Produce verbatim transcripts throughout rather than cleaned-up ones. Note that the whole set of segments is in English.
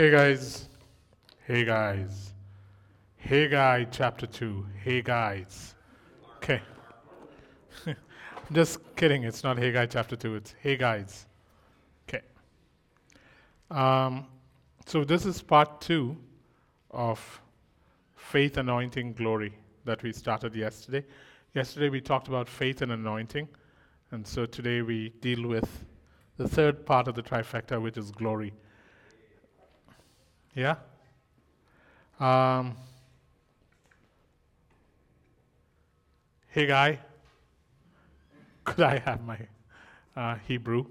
Hey guys, hey guys, hey guy chapter two, hey guys, okay, I'm just kidding, it's not hey guy chapter two, it's hey guys, okay. Um, so this is part two of faith, anointing, glory that we started yesterday. Yesterday we talked about faith and anointing, and so today we deal with the third part of the trifecta, which is glory. Yeah? Um, hey, guy. Could I have my uh, Hebrew?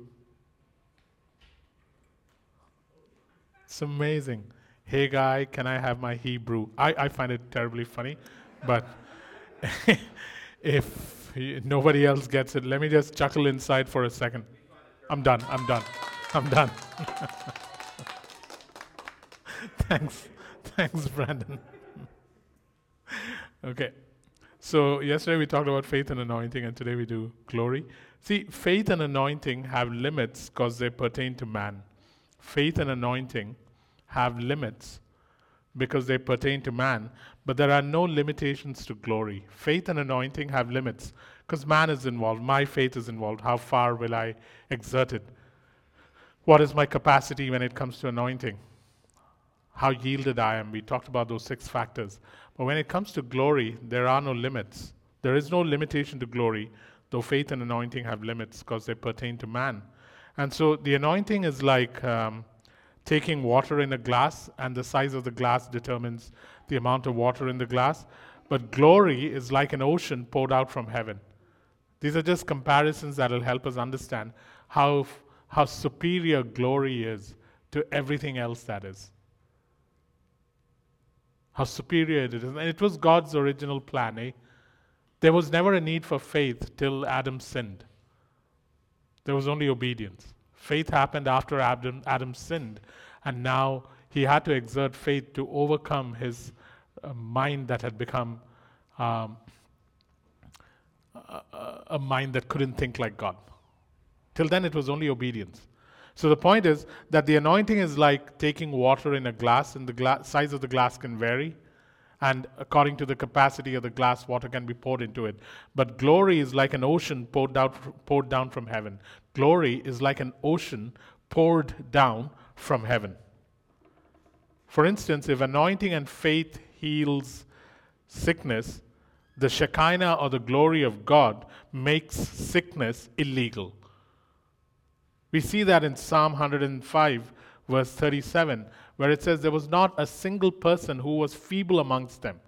It's amazing. Hey, guy, can I have my Hebrew? I, I find it terribly funny, but if nobody else gets it, let me just chuckle inside for a second. I'm done. I'm done. I'm done. Thanks. Thanks, Brandon. Okay. So yesterday we talked about faith and anointing, and today we do glory. See, faith and anointing have limits because they pertain to man. Faith and anointing have limits because they pertain to man, but there are no limitations to glory. Faith and anointing have limits because man is involved. My faith is involved. How far will I exert it? What is my capacity when it comes to anointing? How yielded I am. We talked about those six factors. But when it comes to glory, there are no limits. There is no limitation to glory, though faith and anointing have limits because they pertain to man. And so the anointing is like um, taking water in a glass, and the size of the glass determines the amount of water in the glass. But glory is like an ocean poured out from heaven. These are just comparisons that will help us understand how how superior glory is to everything else that is. How superior it is. And it was God's original plan. Eh? There was never a need for faith till Adam sinned. There was only obedience. Faith happened after Adam, Adam sinned. And now he had to exert faith to overcome his uh, mind that had become um, a, a mind that couldn't think like God. Till then it was only obedience. So the point is that the anointing is like taking water in a glass, and the gla- size of the glass can vary, and according to the capacity of the glass, water can be poured into it. But glory is like an ocean poured down, poured down from heaven. Glory is like an ocean poured down from heaven. For instance, if anointing and faith heals sickness, the Shekinah or the glory of God makes sickness illegal. We see that in Psalm one oh five, verse thirty-seven, where it says there was not a single person who was feeble amongst them,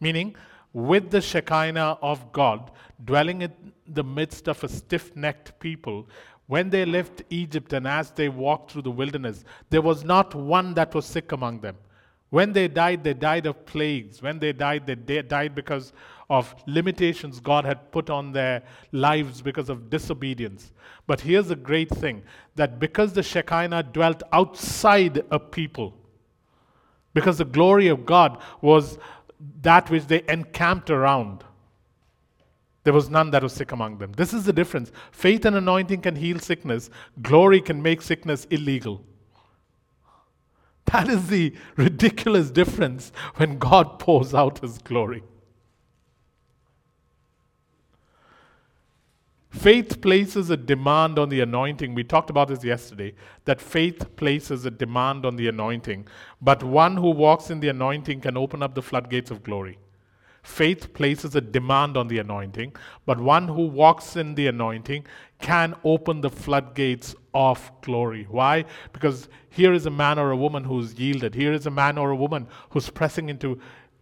meaning with the Shekinah of God dwelling in the midst of a stiff-necked people. When they left Egypt and as they walked through the wilderness, there was not one that was sick among them. When they died, they died of plagues. When they died, they de- died because of limitations God had put on their lives because of disobedience. But here's a great thing, that because the Shekinah dwelt outside a people, because the glory of God was that which they encamped around, there was none that was sick among them. This is the difference. Faith and anointing can heal sickness. Glory can make sickness illegal. That is the ridiculous difference when God pours out His glory. Faith places a demand on the anointing. We talked about this yesterday, that faith places a demand on the anointing. But one who walks in the anointing can open up the floodgates of glory. Faith places a demand on the anointing, but one who walks in the anointing can open the floodgates of glory. Why? Because here is a man or a woman who's yielded. Here is a man or a woman who's pressing into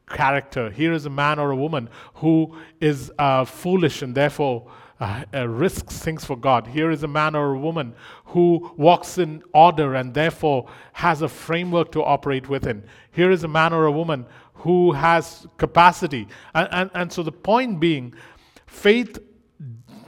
character. Here is a man or a woman who is uh, foolish and therefore uh, uh, risks things for God. Here is a man or a woman who walks in order and therefore has a framework to operate within. Here is a man or a woman who has capacity. And, and, and so the point being, faith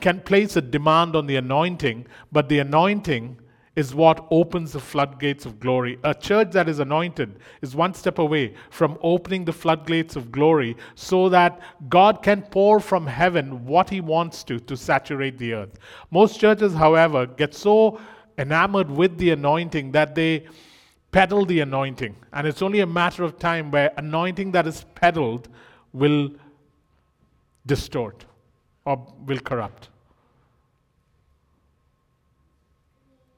can place a demand on the anointing, but the anointing is what opens the floodgates of glory. A church that is anointed is one step away from opening the floodgates of glory so that God can pour from heaven what He wants to, to saturate the earth. Most churches, however, get so enamored with the anointing that they peddle the anointing. And it's only a matter of time where anointing that is peddled will distort or will corrupt.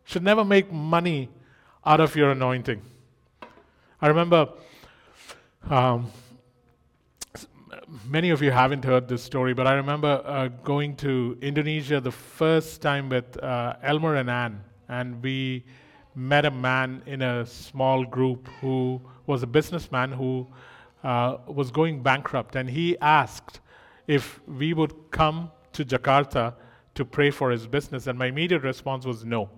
Should never make money out of your anointing. I remember, um, many of you haven't heard this story, but I remember uh, going to Indonesia the first time with uh, Elmer and Anne, and we met a man in a small group who was a businessman who uh, was going bankrupt, and he asked if we would come to Jakarta to pray for his business, and my immediate response was no,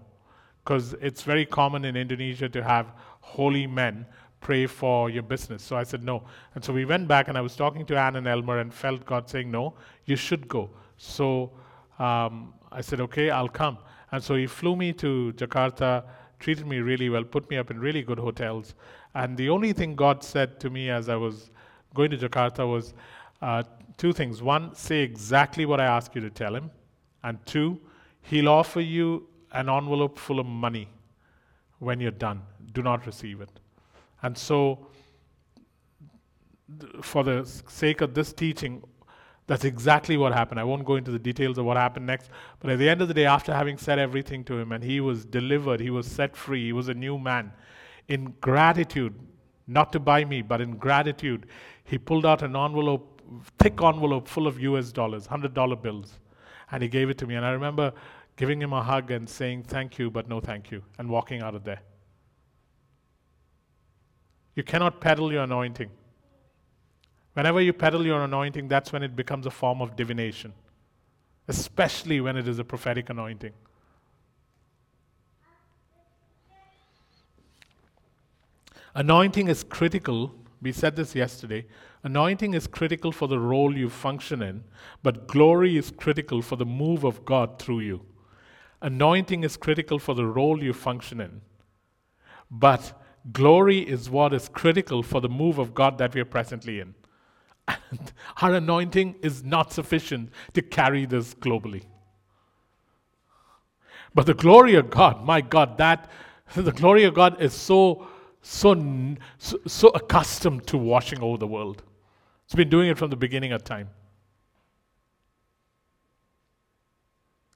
because it's very common in Indonesia to have holy men pray for your business. So I said no. And so we went back, and I was talking to Anne and Elmer and felt God saying, no, you should go. So um, I said, okay, I'll come. And so he flew me to Jakarta, treated me really well, put me up in really good hotels. And the only thing God said to me as I was going to Jakarta was uh, two things. One, say exactly what I ask you to tell him. And two, he'll offer you an envelope full of money when you're done. Do not receive it. And so, th- for the sake of this teaching, that's exactly what happened. I won't go into the details of what happened next, but at the end of the day, after having said everything to him, and he was delivered, he was set free, he was a new man, in gratitude, not to buy me, but in gratitude, he pulled out an envelope, thick envelope full of U S dollars, one hundred dollar bills, and he gave it to me. And I remember giving him a hug and saying, thank you, but no thank you, and walking out of there. You cannot peddle your anointing. Whenever you peddle your anointing, that's when it becomes a form of divination, especially when it is a prophetic anointing. Anointing is critical. We said this yesterday. Anointing is critical for the role you function in, but glory is critical for the move of God through you. Anointing is critical for the role you function in, but glory is what is critical for the move of God that we are presently in. And our anointing is not sufficient to carry this globally. But the glory of God, my God, that the glory of God is so, so, so accustomed to washing over the world. It's been doing it from the beginning of time.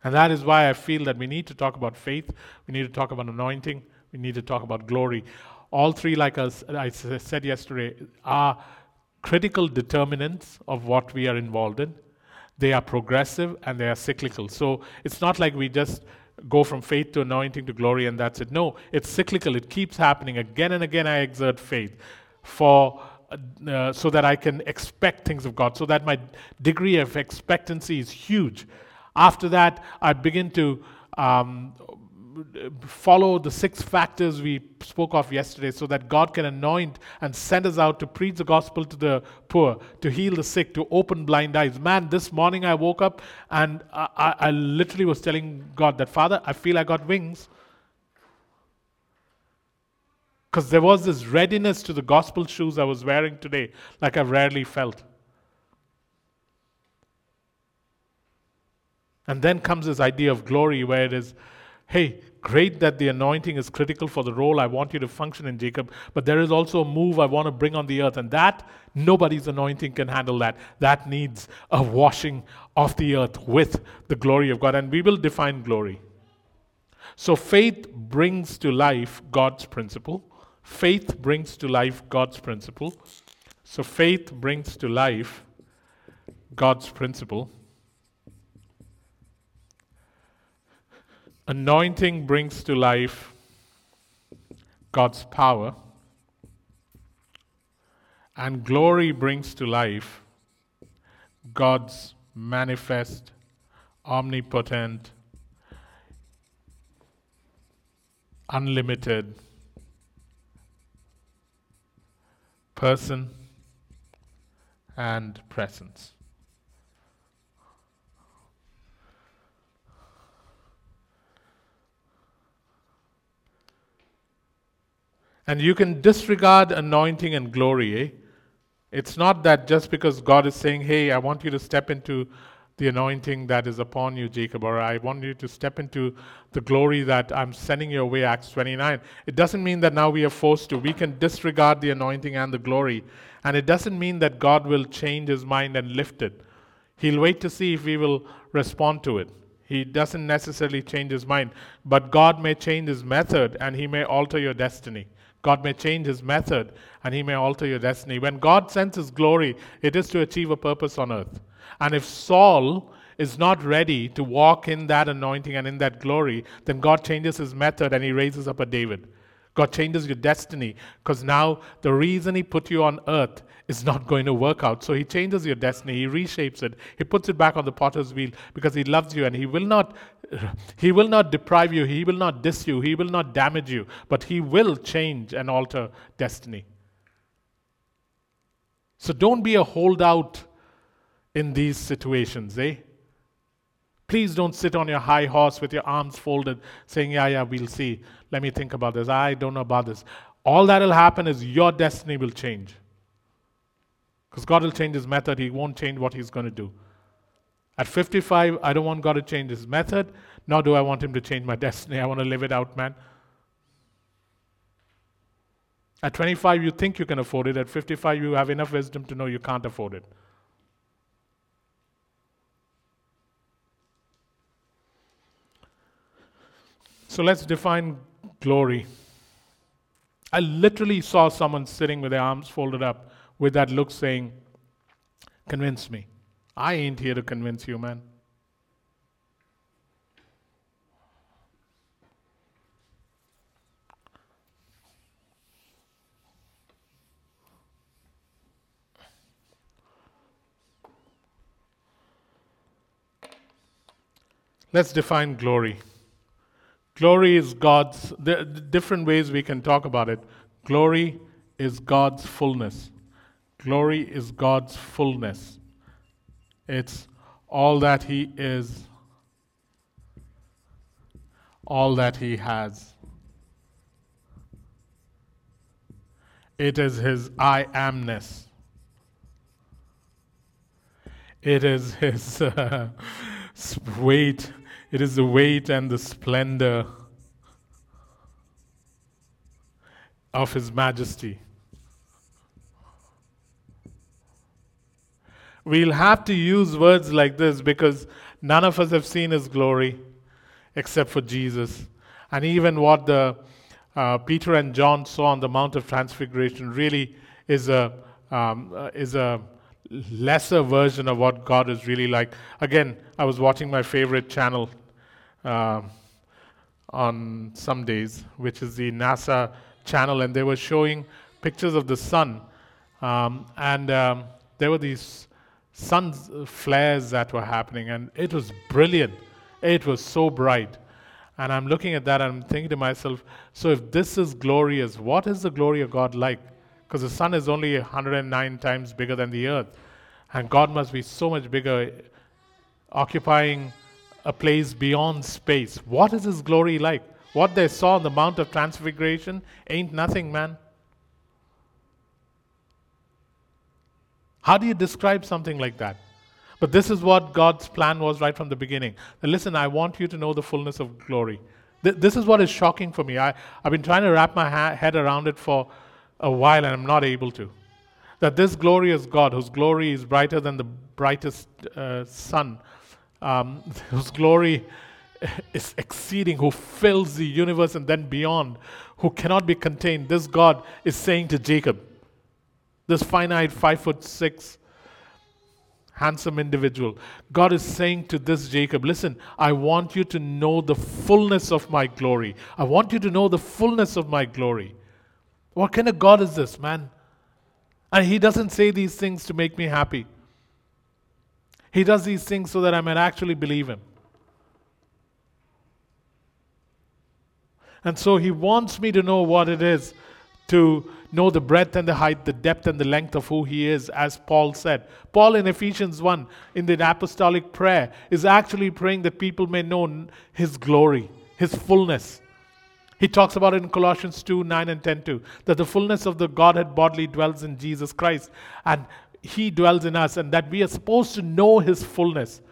And that is why I feel that we need to talk about faith, we need to talk about anointing, we need to talk about glory. All three, like us, I said yesterday, are critical determinants of what we are involved in. They are progressive and they are cyclical. So it's not like we just go from faith to anointing to glory and that's it. No, it's cyclical. It keeps happening. Again and again I exert faith for uh, so that I can expect things of God, so that my degree of expectancy is huge. After that, I begin to Um, follow the six factors we spoke of yesterday so that God can anoint and send us out to preach the gospel to the poor, to heal the sick, to open blind eyes. Man, this morning I woke up and I, I, I literally was telling God that, Father, I feel I got wings. Because there was this readiness to the gospel shoes I was wearing today like I've rarely felt. And then comes this idea of glory where it is, hey, great that the anointing is critical for the role I want you to function in, Jacob, but there is also a move I want to bring on the earth, and that, nobody's anointing can handle that. That needs a washing of the earth with the glory of God, and we will define glory. So faith brings to life God's principle. Faith brings to life God's principle. So faith brings to life God's principle. Anointing brings to life God's power, and glory brings to life God's manifest, omnipotent, unlimited person and presence. And you can disregard anointing and glory. Eh? It's not that just because God is saying, hey, I want you to step into the anointing that is upon you, Jacob, or I want you to step into the glory that I'm sending your way, Acts twenty-nine. It doesn't mean that now we are forced to. We can disregard the anointing and the glory. And it doesn't mean that God will change his mind and lift it. He'll wait to see if we will respond to it. He doesn't necessarily change his mind. But God may change his method, and he may alter your destiny. God may change his method, and he may alter your destiny. When God sends his glory, it is to achieve a purpose on earth. And if Saul is not ready to walk in that anointing and in that glory, then God changes his method and he raises up a David. God changes your destiny, because now the reason he put you on earth is not going to work out. So he changes your destiny, he reshapes it, he puts it back on the potter's wheel, because he loves you and he will not he will not deprive you, he will not diss you, he will not damage you, but he will change and alter destiny. So don't be a holdout in these situations, eh? Please don't sit on your high horse with your arms folded saying, yeah, yeah, we'll see. Let me think about this. I don't know about this. All that will happen is your destiny will change. Because God will change his method. He won't change what he's going to do. At fifty-five, I don't want God to change his method, nor do I want him to change my destiny. I want to live it out, man. At twenty-five, you think you can afford it. At fifty-five, you have enough wisdom to know you can't afford it. So let's define glory. I literally saw someone sitting with their arms folded up with that look saying, convince me. I ain't here to convince you, man. Let's define glory. Glory is God's, the different ways we can talk about it. Glory is God's fullness. Glory is God's fullness. It's all that he is, all that he has. It is his I amness. It is his uh, weight. It is the weight and the splendor of his majesty. We'll have to use words like this because none of us have seen his glory except for Jesus. And even what the uh, Peter and John saw on the Mount of Transfiguration really is a um, uh, is a lesser version of what God is really like. Again, I was watching my favorite channel Uh, on some days, which is the NASA channel, and they were showing pictures of the sun, um, and um, there were these sun flares that were happening, and it was brilliant. It was so bright, and I'm looking at that and I'm thinking to myself, so if this is glorious, what is the glory of God like? Because the sun is only one hundred nine times bigger than the earth, and God must be so much bigger, occupying a place beyond space. What is his glory like? What they saw on the Mount of Transfiguration ain't nothing, man. How do you describe something like that? But this is what God's plan was right from the beginning. Now listen, I want you to know the fullness of glory. Th- this is what is shocking for me. I, I've been trying to wrap my ha- head around it for a while, and I'm not able to. That this glorious God, whose glory is brighter than the brightest uh, sun, Um, whose glory is exceeding, who fills the universe and then beyond, who cannot be contained. This God is saying to Jacob, this finite five foot six, handsome individual, God is saying to this Jacob, listen, I want you to know the fullness of my glory. I want you to know the fullness of my glory. What kind of God is this, man? And he doesn't say these things to make me happy. He does these things so that I might actually believe him. And so he wants me to know what it is to know the breadth and the height, the depth and the length of who he is, as Paul said. Paul in Ephesians one, in the apostolic prayer, is actually praying that people may know his glory, his fullness. He talks about it in Colossians two, nine and ten too, that the fullness of the Godhead bodily dwells in Jesus Christ, and He dwells in us, and that we are supposed to know his fullness.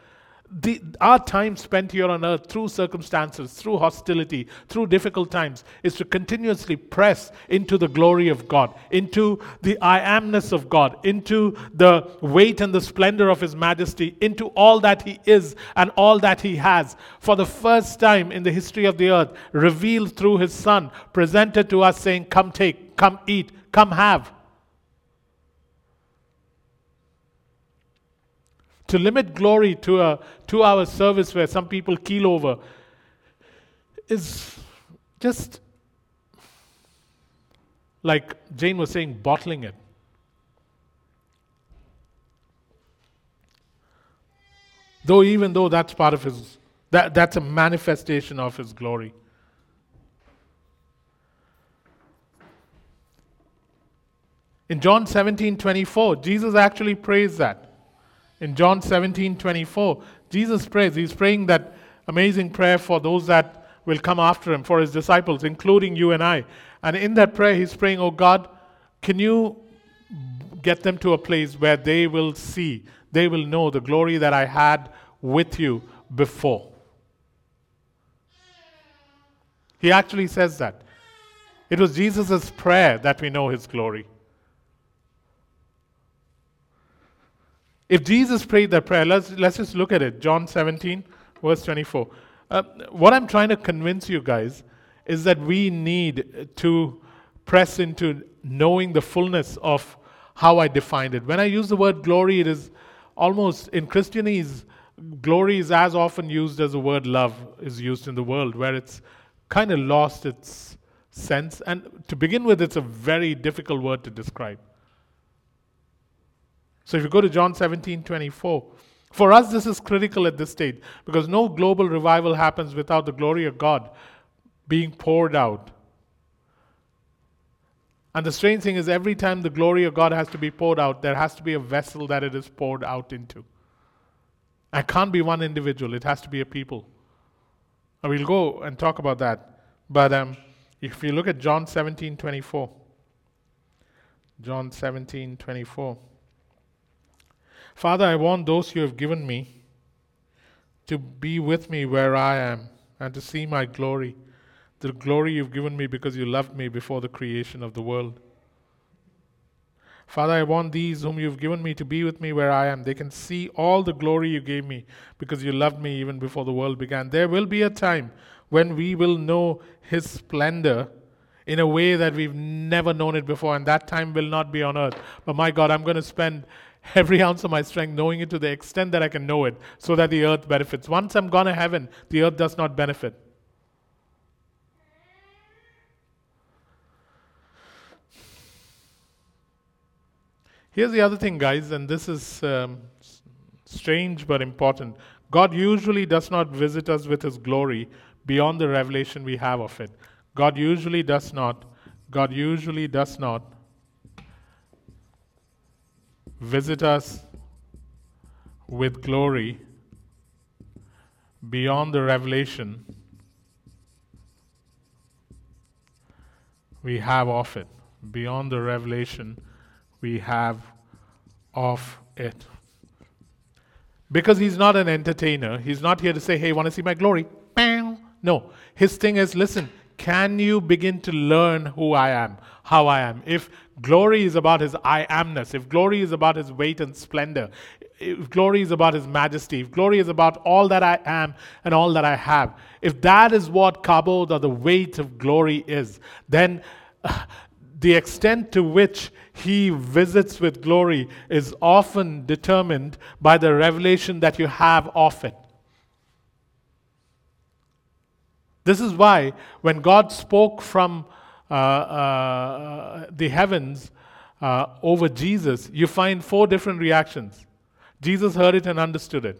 The, our time spent here on earth through circumstances, through hostility, through difficult times, is to continuously press into the glory of God, into the I amness of God, into the weight and the splendor of His majesty, into all that He is and all that He has. For the first time in the history of the earth, revealed through His Son, presented to us saying, come take, come eat, come have. To limit glory to a two-hour service where some people keel over is just, like Jane was saying, bottling it. Though even though that's part of his, that, that's a manifestation of His glory. In John seventeen twenty-four, Jesus actually prays that. In John seventeen twenty-four, Jesus prays. He's praying that amazing prayer for those that will come after Him, for His disciples, including you and I. And in that prayer, He's praying, oh God, can you get them to a place where they will see, they will know the glory that I had with you before. He actually says that. It was Jesus' prayer that we know His glory. If Jesus prayed that prayer, let's let's just look at it. John seventeen, verse twenty-four. Uh, what I'm trying to convince you guys is that we need to press into knowing the fullness of how I defined it. When I use the word glory, it is almost, in Christianese, glory is as often used as the word love is used in the world, where it's kind of lost its sense. And to begin with, it's a very difficult word to describe. So if you go to John seventeen twenty-four, for us this is critical at this stage, because no global revival happens without the glory of God being poured out. And the strange thing is, every time the glory of God has to be poured out, there has to be a vessel that it is poured out into. It can't be one individual, it has to be a people. And we'll go and talk about that. But um, if you look at John seventeen twenty-four, John seventeen twenty-four. Father, I want those you have given me to be with me where I am and to see my glory, the glory you've given me because you loved me before the creation of the world. Father, I want these whom you've given me to be with me where I am. They can see all the glory you gave me because you loved me even before the world began. There will be a time when we will know His splendor in a way that we've never known it before, and that time will not be on earth. But my God, I'm going to spend every ounce of my strength knowing it to the extent that I can know it so that the earth benefits. Once I'm gone to heaven, the earth does not benefit. Here's the other thing, guys, and this is um, strange but important. God usually does not visit us with His glory beyond the revelation we have of it. God usually does not. God usually does not. Visit us with glory beyond the revelation we have of it. Beyond the revelation we have of it. Because He's not an entertainer. He's not here to say, hey, want to see my glory? No. His thing is, listen, can you begin to learn who I am, how I am? If glory is about His I amness, if glory is about His weight and splendor, if glory is about His majesty, if glory is about all that I am and all that I have, if that is what Kabod or the weight of glory is, then uh, the extent to which He visits with glory is often determined by the revelation that you have of it. This is why when God spoke from Uh, uh, the heavens uh, over Jesus, you find four different reactions. Jesus heard it and understood it.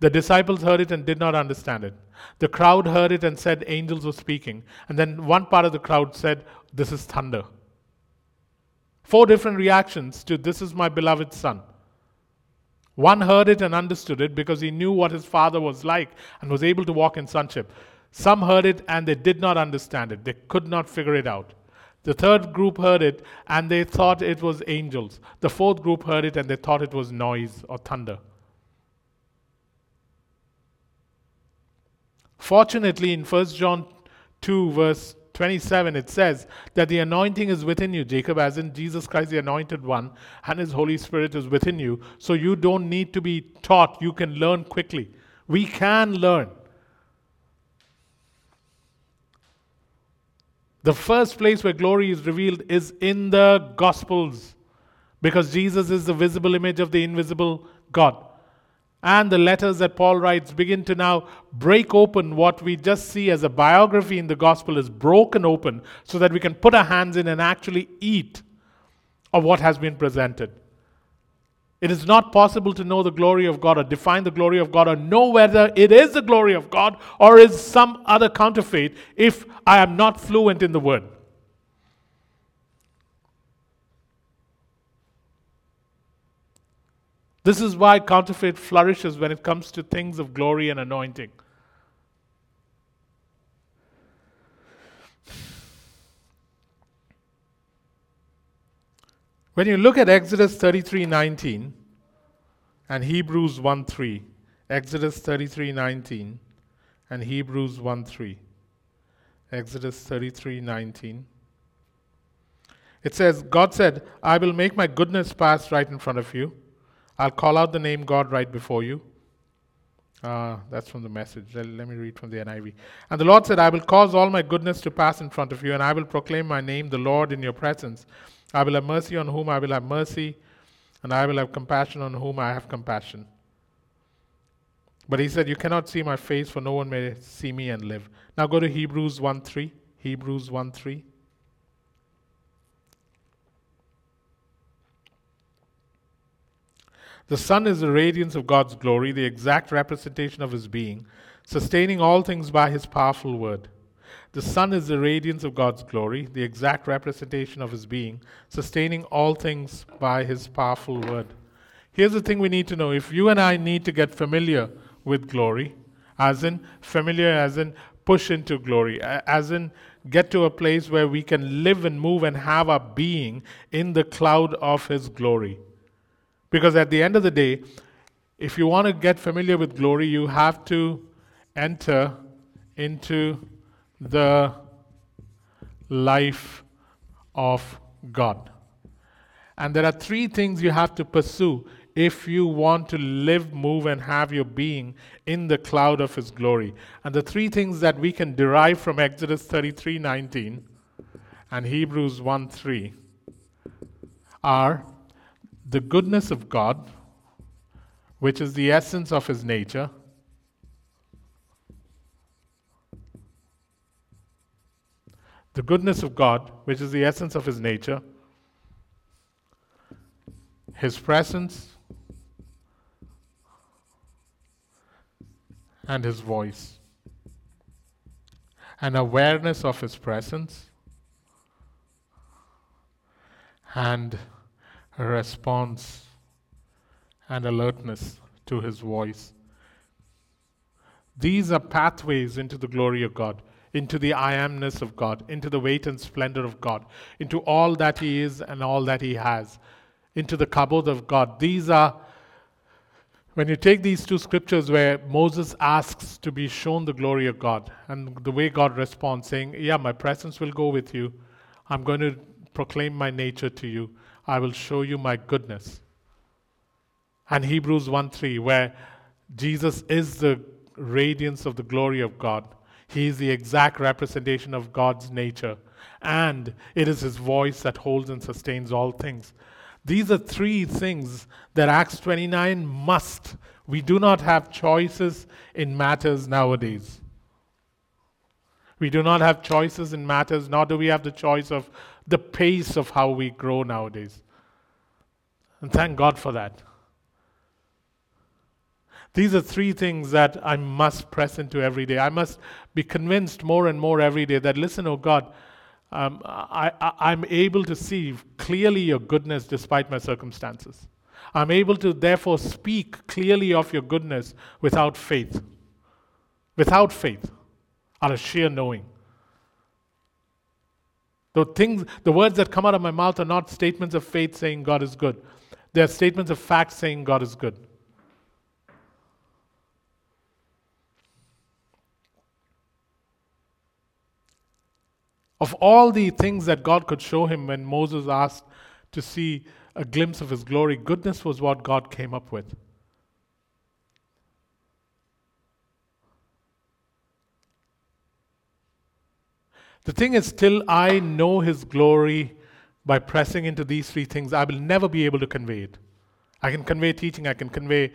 The disciples heard it and did not understand it. The crowd heard it and said angels were speaking. And then one part of the crowd said, this is thunder. Four different reactions to this is my beloved Son. One heard it and understood it because he knew what his Father was like and was able to walk in sonship. Some heard it and they did not understand it. They could not figure it out. The third group heard it and they thought it was angels. The fourth group heard it and they thought it was noise or thunder. Fortunately, in First John two, verse twenty-seven, it says that the anointing is within you, Jacob, as in Jesus Christ, the Anointed One, and His Holy Spirit is within you. So you don't need to be taught. You can learn quickly. We can learn. The first place where glory is revealed is in the Gospels, because Jesus is the visible image of the invisible God. And the letters that Paul writes begin to now break open what we just see as a biography in the gospel is broken open so that we can put our hands in and actually eat of what has been presented. It is not possible to know the glory of God or define the glory of God or know whether it is the glory of God or is some other counterfeit if I am not fluent in the word. This is why counterfeit flourishes when it comes to things of glory and anointing. When you look at Exodus thirty-three nineteen and Hebrews one three, Exodus thirty-three nineteen and Hebrews one three, Exodus thirty-three nineteen, it says, God said, I will make my goodness pass right in front of you. I'll call out the name God right before you. Uh, that's from the Message. Let, let me read from the N I V. And the Lord said, I will cause all my goodness to pass in front of you, and I will proclaim my name, the Lord, in your presence. I will have mercy on whom I will have mercy, and I will have compassion on whom I have compassion. But he said, you cannot see my face, for no one may see me and live. Now go to Hebrews one three. Hebrews one three. The sun is the radiance of God's glory, the exact representation of His being, sustaining all things by His powerful word. The sun is the radiance of God's glory, the exact representation of His being, sustaining all things by His powerful word. Here's the thing we need to know. If you and I need to get familiar with glory, as in familiar, as in push into glory, as in get to a place where we can live and move and have our being in the cloud of His glory. Because at the end of the day, if you want to get familiar with glory, you have to enter into the life of God. And there are three things you have to pursue if you want to live, move, and have your being in the cloud of His glory. And the three things that we can derive from Exodus thirty-three nineteen and Hebrews one three are the goodness of God, which is the essence of His nature, the goodness of God, which is the essence of His nature, His presence, and His voice, an awareness of His presence, and a response and alertness to His voice. These are pathways into the glory of God, into the I amness of God, into the weight and splendor of God, into all that He is and all that He has, into the Kabod of God. These are, when you take these two scriptures where Moses asks to be shown the glory of God and the way God responds, saying, yeah, my presence will go with you. I'm going to proclaim my nature to you. I will show you my goodness. And Hebrews one three, where Jesus is the radiance of the glory of God. He is the exact representation of God's nature. And it is His voice that holds and sustains all things. These are three things that Acts twenty-nine must. We do not have choices in matters nowadays. We do not have choices in matters, nor do we have the choice of the pace of how we grow nowadays. And thank God for that. These are three things that I must press into every day. I must be convinced more and more every day that, listen, oh God, um, I, I, I'm able to see clearly your goodness despite my circumstances. I'm able to therefore speak clearly of your goodness without faith. Without faith, out of sheer knowing. The things, the words that come out of my mouth are not statements of faith saying God is good. They are statements of fact saying God is good. Of all the things that God could show him when Moses asked to see a glimpse of his glory, goodness was what God came up with. The thing is, till I know his glory by pressing into these three things, I will never be able to convey it. I can convey teaching, I can convey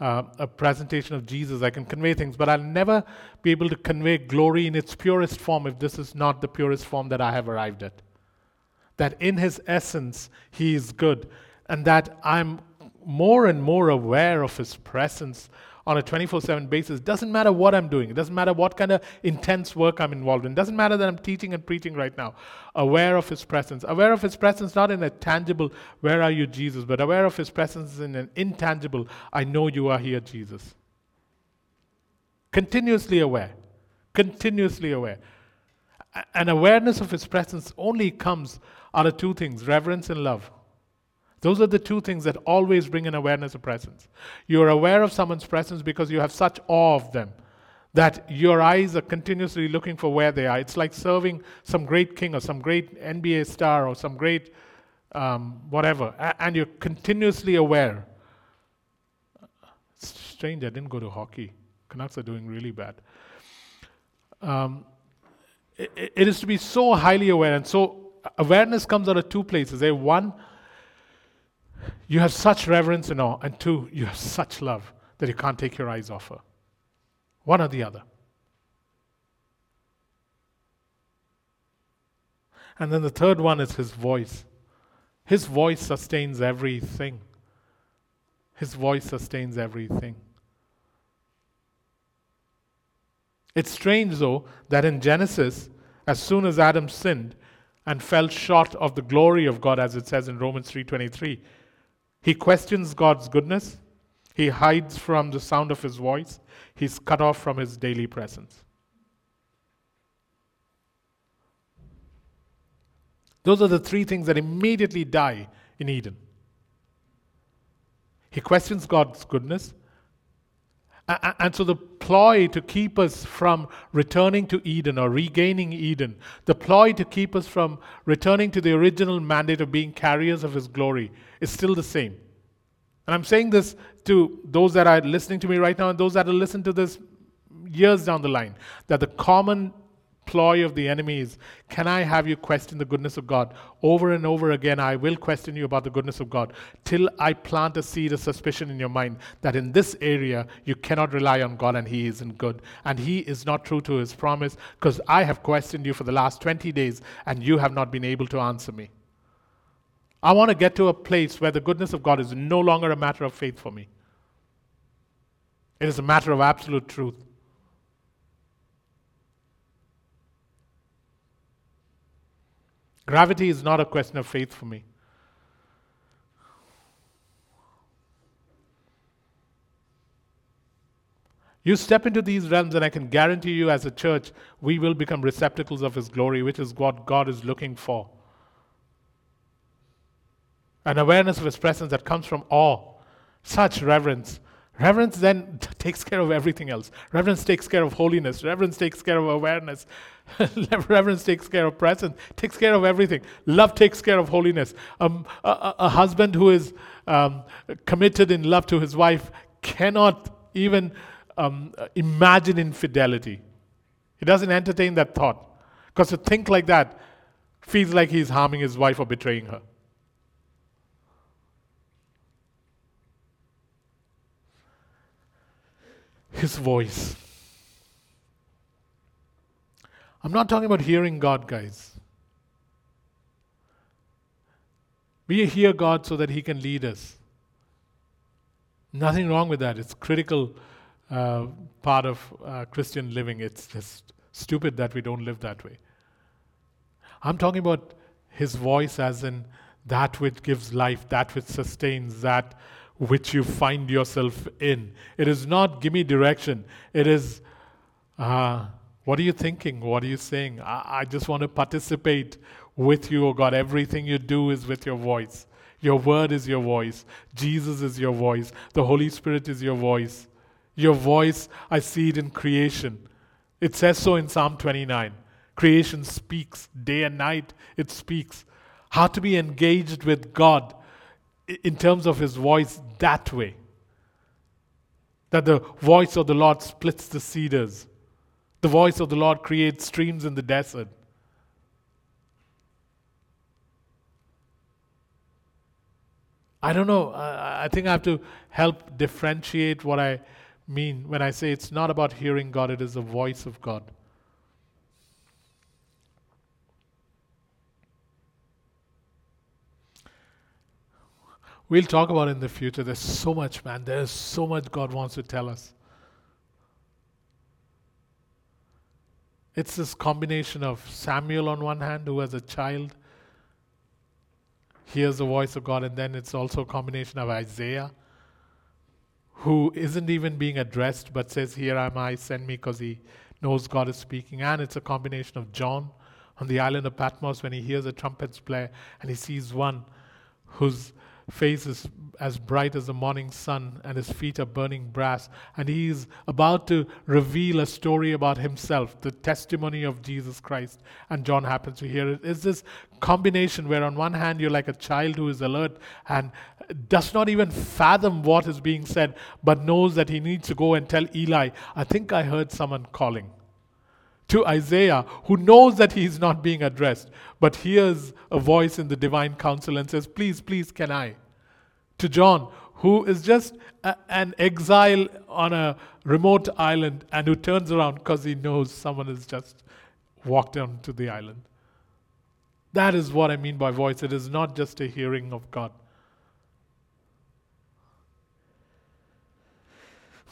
uh, a presentation of Jesus, I can convey things, but I'll never be able to convey glory in its purest form if this is not the purest form that I have arrived at. That in his essence, he is good, and that I'm more and more aware of his presence on a twenty-four seven basis. Doesn't matter what I'm doing. It doesn't matter what kind of intense work I'm involved in. Doesn't matter that I'm teaching and preaching right now. Aware of his presence. Aware of his presence, not in a tangible, where are you, Jesus, but aware of his presence in an intangible, I know you are here, Jesus. Continuously aware. Continuously aware. An awareness of his presence only comes out of two things, reverence and love. Those are the two things that always bring an awareness of presence. You are aware of someone's presence because you have such awe of them that your eyes are continuously looking for where they are. It's like serving some great king or some great N B A star or some great um, whatever, and you're continuously aware. It's strange, I didn't go to hockey. Canucks are doing really bad. Um, it, it is to be so highly aware, and so awareness comes out of two places. A one, you have such reverence and awe, and two, you have such love that you can't take your eyes off her. One or the other. And then the third one is his voice. His voice sustains everything. His voice sustains everything. It's strange, though, that in Genesis, as soon as Adam sinned and fell short of the glory of God, as it says in Romans three twenty-three, he questions God's goodness. He hides from the sound of his voice. He's cut off from his daily presence. Those are the three things that immediately die in Eden. He questions God's goodness. And so the ploy to keep us from returning to Eden or regaining Eden, the ploy to keep us from returning to the original mandate of being carriers of his glory is still the same. And I'm saying this to those that are listening to me right now and those that will listen to this years down the line, that the common ploy of the enemy is, can I have you question the goodness of God? Over and over again, I will question you about the goodness of God till I plant a seed of suspicion in your mind that in this area, you cannot rely on God and he isn't good. And he is not true to his promise because I have questioned you for the last twenty days and you have not been able to answer me. I want to get to a place where the goodness of God is no longer a matter of faith for me. It is a matter of absolute truth. Gravity is not a question of faith for me. You step into these realms and I can guarantee you as a church, we will become receptacles of his glory, which is what God is looking for. An awareness of his presence that comes from awe, such reverence. Reverence then takes care of everything else. Reverence takes care of holiness. Reverence takes care of awareness. Reverence takes care of presence. Takes care of everything. Love takes care of holiness. Um, a, a, a husband who is um, committed in love to his wife cannot even um, imagine infidelity. He doesn't entertain that thought. Because to think like that feels like he's harming his wife or betraying her. His voice. I'm not talking about hearing God, guys. We hear God so that he can lead us. Nothing wrong with that. It's a critical uh, part of uh, Christian living. It's just stupid that we don't live that way. I'm talking about his voice as in that which gives life, that which sustains, that which you find yourself in. It is not give me direction. It is, uh, what are you thinking? What are you saying? I, I just want to participate with you, oh God. Everything you do is with your voice. Your word is your voice. Jesus is your voice. The Holy Spirit is your voice. Your voice, I see it in creation. It says so in Psalm twenty-nine. Creation speaks day and night. It speaks. How to be engaged with God in terms of His voice that way. That the voice of the Lord splits the cedars. The voice of the Lord creates streams in the desert. I don't know. I think I have to help differentiate what I mean when I say it's not about hearing God. It is the voice of God. We'll talk about it in the future. There's so much, man. There's so much God wants to tell us. It's this combination of Samuel on one hand, who as a child hears the voice of God, and then it's also a combination of Isaiah, who isn't even being addressed, but says, "Here am I, send me," because he knows God is speaking. And it's a combination of John on the island of Patmos when he hears the trumpets blare and he sees one who's face is as bright as the morning sun, and his feet are burning brass. And he is about to reveal a story about himself, the testimony of Jesus Christ. And John happens to hear it. It's this combination where on one hand you're like a child who is alert and does not even fathom what is being said, but knows that he needs to go and tell Eli, "I think I heard someone calling." To Isaiah, who knows that he is not being addressed, but hears a voice in the divine counsel and says, "Please, please, can I?" To John, who is just a, an exile on a remote island and who turns around because he knows someone has just walked onto the island. That is what I mean by voice. It is not just a hearing of God.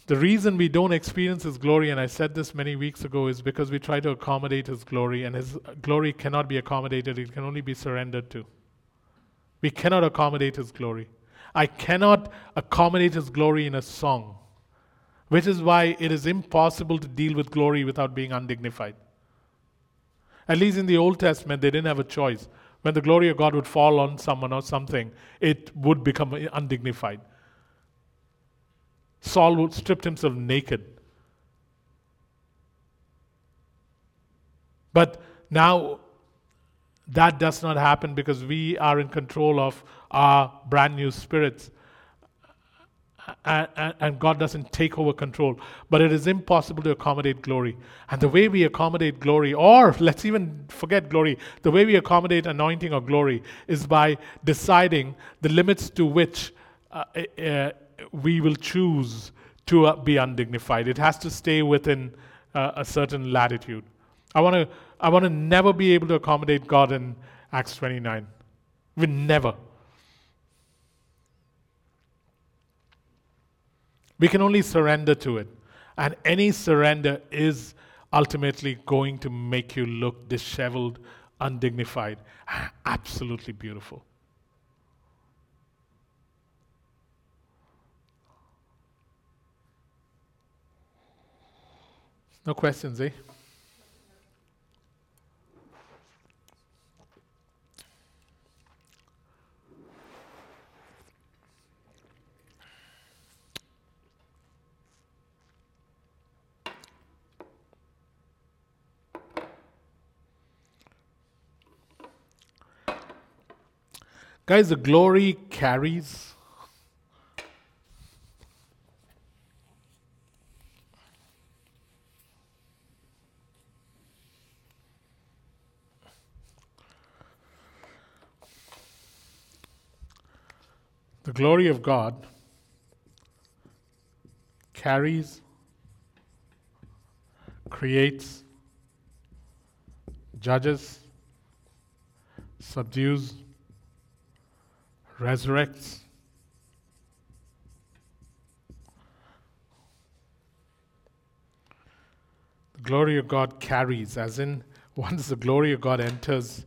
The reason we don't experience His glory, and I said this many weeks ago, is because we try to accommodate His glory, and His glory cannot be accommodated. It can only be surrendered to. We cannot accommodate His glory. I cannot accommodate His glory in a song, which is why it is impossible to deal with glory without being undignified. At least in the Old Testament, they didn't have a choice. When the glory of God would fall on someone or something, it would become undignified. Saul would strip himself naked. But now that does not happen because we are in control of our brand new spirits. And God doesn't take over control. But it is impossible to accommodate glory. And the way we accommodate glory, or let's even forget glory, the way we accommodate anointing or glory is by deciding the limits to which uh, uh, we will choose to uh, be undignified. It has to stay within uh, a certain latitude. I want to I want to never be able to accommodate God in Acts twenty-nine. We never. We can only surrender to it. And any surrender is ultimately going to make you look disheveled, undignified, absolutely beautiful. No questions, eh? Guys, the glory carries. The glory of God carries, creates, judges, subdues, resurrects, the glory of God carries, as in once the glory of God enters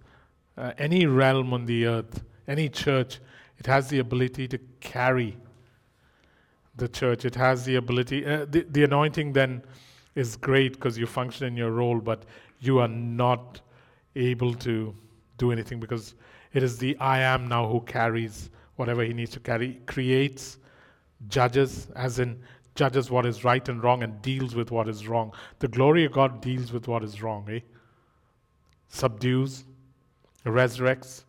uh, any realm on the earth, any church, it has the ability to carry the church. It has the ability. Uh, the, the anointing then is great because you function in your role, but you are not able to do anything because it is the I am now who carries whatever he needs to carry, creates, judges, as in judges what is right and wrong and deals with what is wrong. The glory of God deals with what is wrong, eh? subdues, resurrects.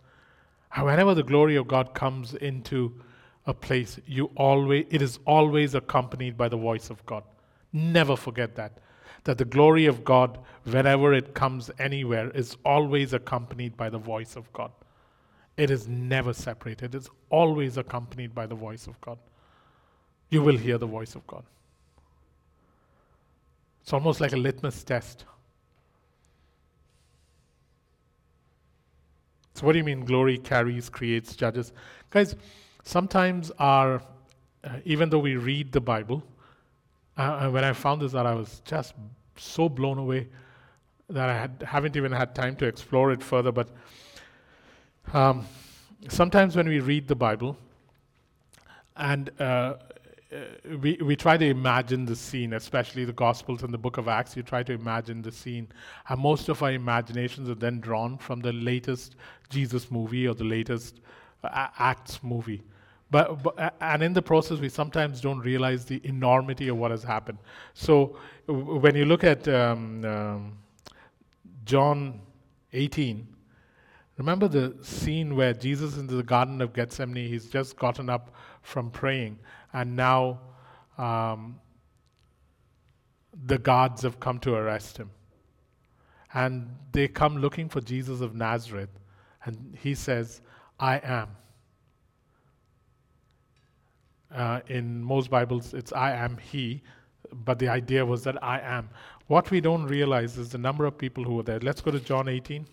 Whenever the glory of God comes into a place, you always it is always accompanied by the voice of God. Never forget that. That the glory of God, whenever it comes anywhere, is always accompanied by the voice of God. It is never separated. It's always accompanied by the voice of God. You will hear the voice of God. It's almost like a litmus test. So what do you mean glory carries, creates, judges? Guys, sometimes our, uh, even though we read the Bible, uh, when I found this out, I was just so blown away that I had, haven't even had time to explore it further, but um, sometimes when we read the Bible, and uh, we we try to imagine the scene, especially the Gospels and the book of Acts. You try to imagine the scene. And most of our imaginations are then drawn from the latest Jesus movie or the latest uh, Acts movie. But, but and in the process, we sometimes don't realize the enormity of what has happened. So w- when you look at um, um, John eighteen, remember the scene where Jesus in the Garden of Gethsemane, he's just gotten up from praying, and now um, the guards have come to arrest him. And they come looking for Jesus of Nazareth, and he says, I am. Uh, in most Bibles, it's I am he, but the idea was that I am. What we don't realize is the number of people who were there. Let's go to John eighteen.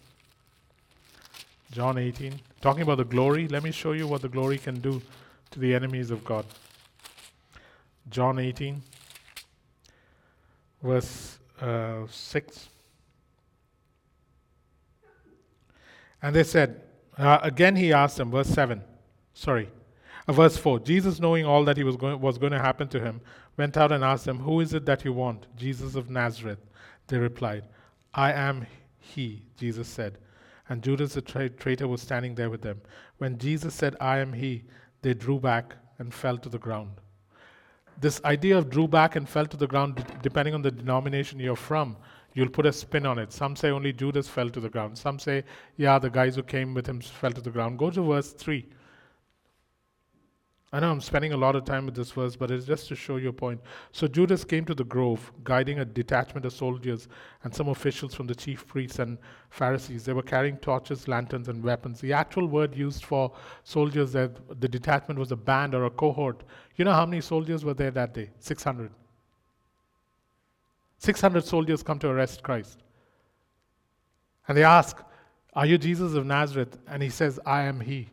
John eighteen, talking about the glory. Let me show you what the glory can do to the enemies of God. John eighteen, verse uh, six. And they said, uh, again he asked them, verse seven, sorry, uh, verse four. Jesus, knowing all that he was going, was going to happen to him, went out and asked them, who is it that you want? Jesus of Nazareth. They replied, I am he, Jesus said. And Judas the tra- traitor was standing there with them. When Jesus said, I am he, they drew back and fell to the ground. This idea of drew back and fell to the ground, d- depending on the denomination you're from, you'll put a spin on it. Some say only Judas fell to the ground. Some say, yeah, the guys who came with him fell to the ground. Go to verse three. I know I'm spending a lot of time with this verse, but it's just to show you a point. So Judas came to the grove, guiding a detachment of soldiers and some officials from the chief priests and Pharisees. They were carrying torches, lanterns, and weapons. The actual word used for soldiers, that the detachment was a band or a cohort. You know how many soldiers were there that day? six hundred. six hundred soldiers come to arrest Christ. And they ask, are you Jesus of Nazareth? And he says, I am he.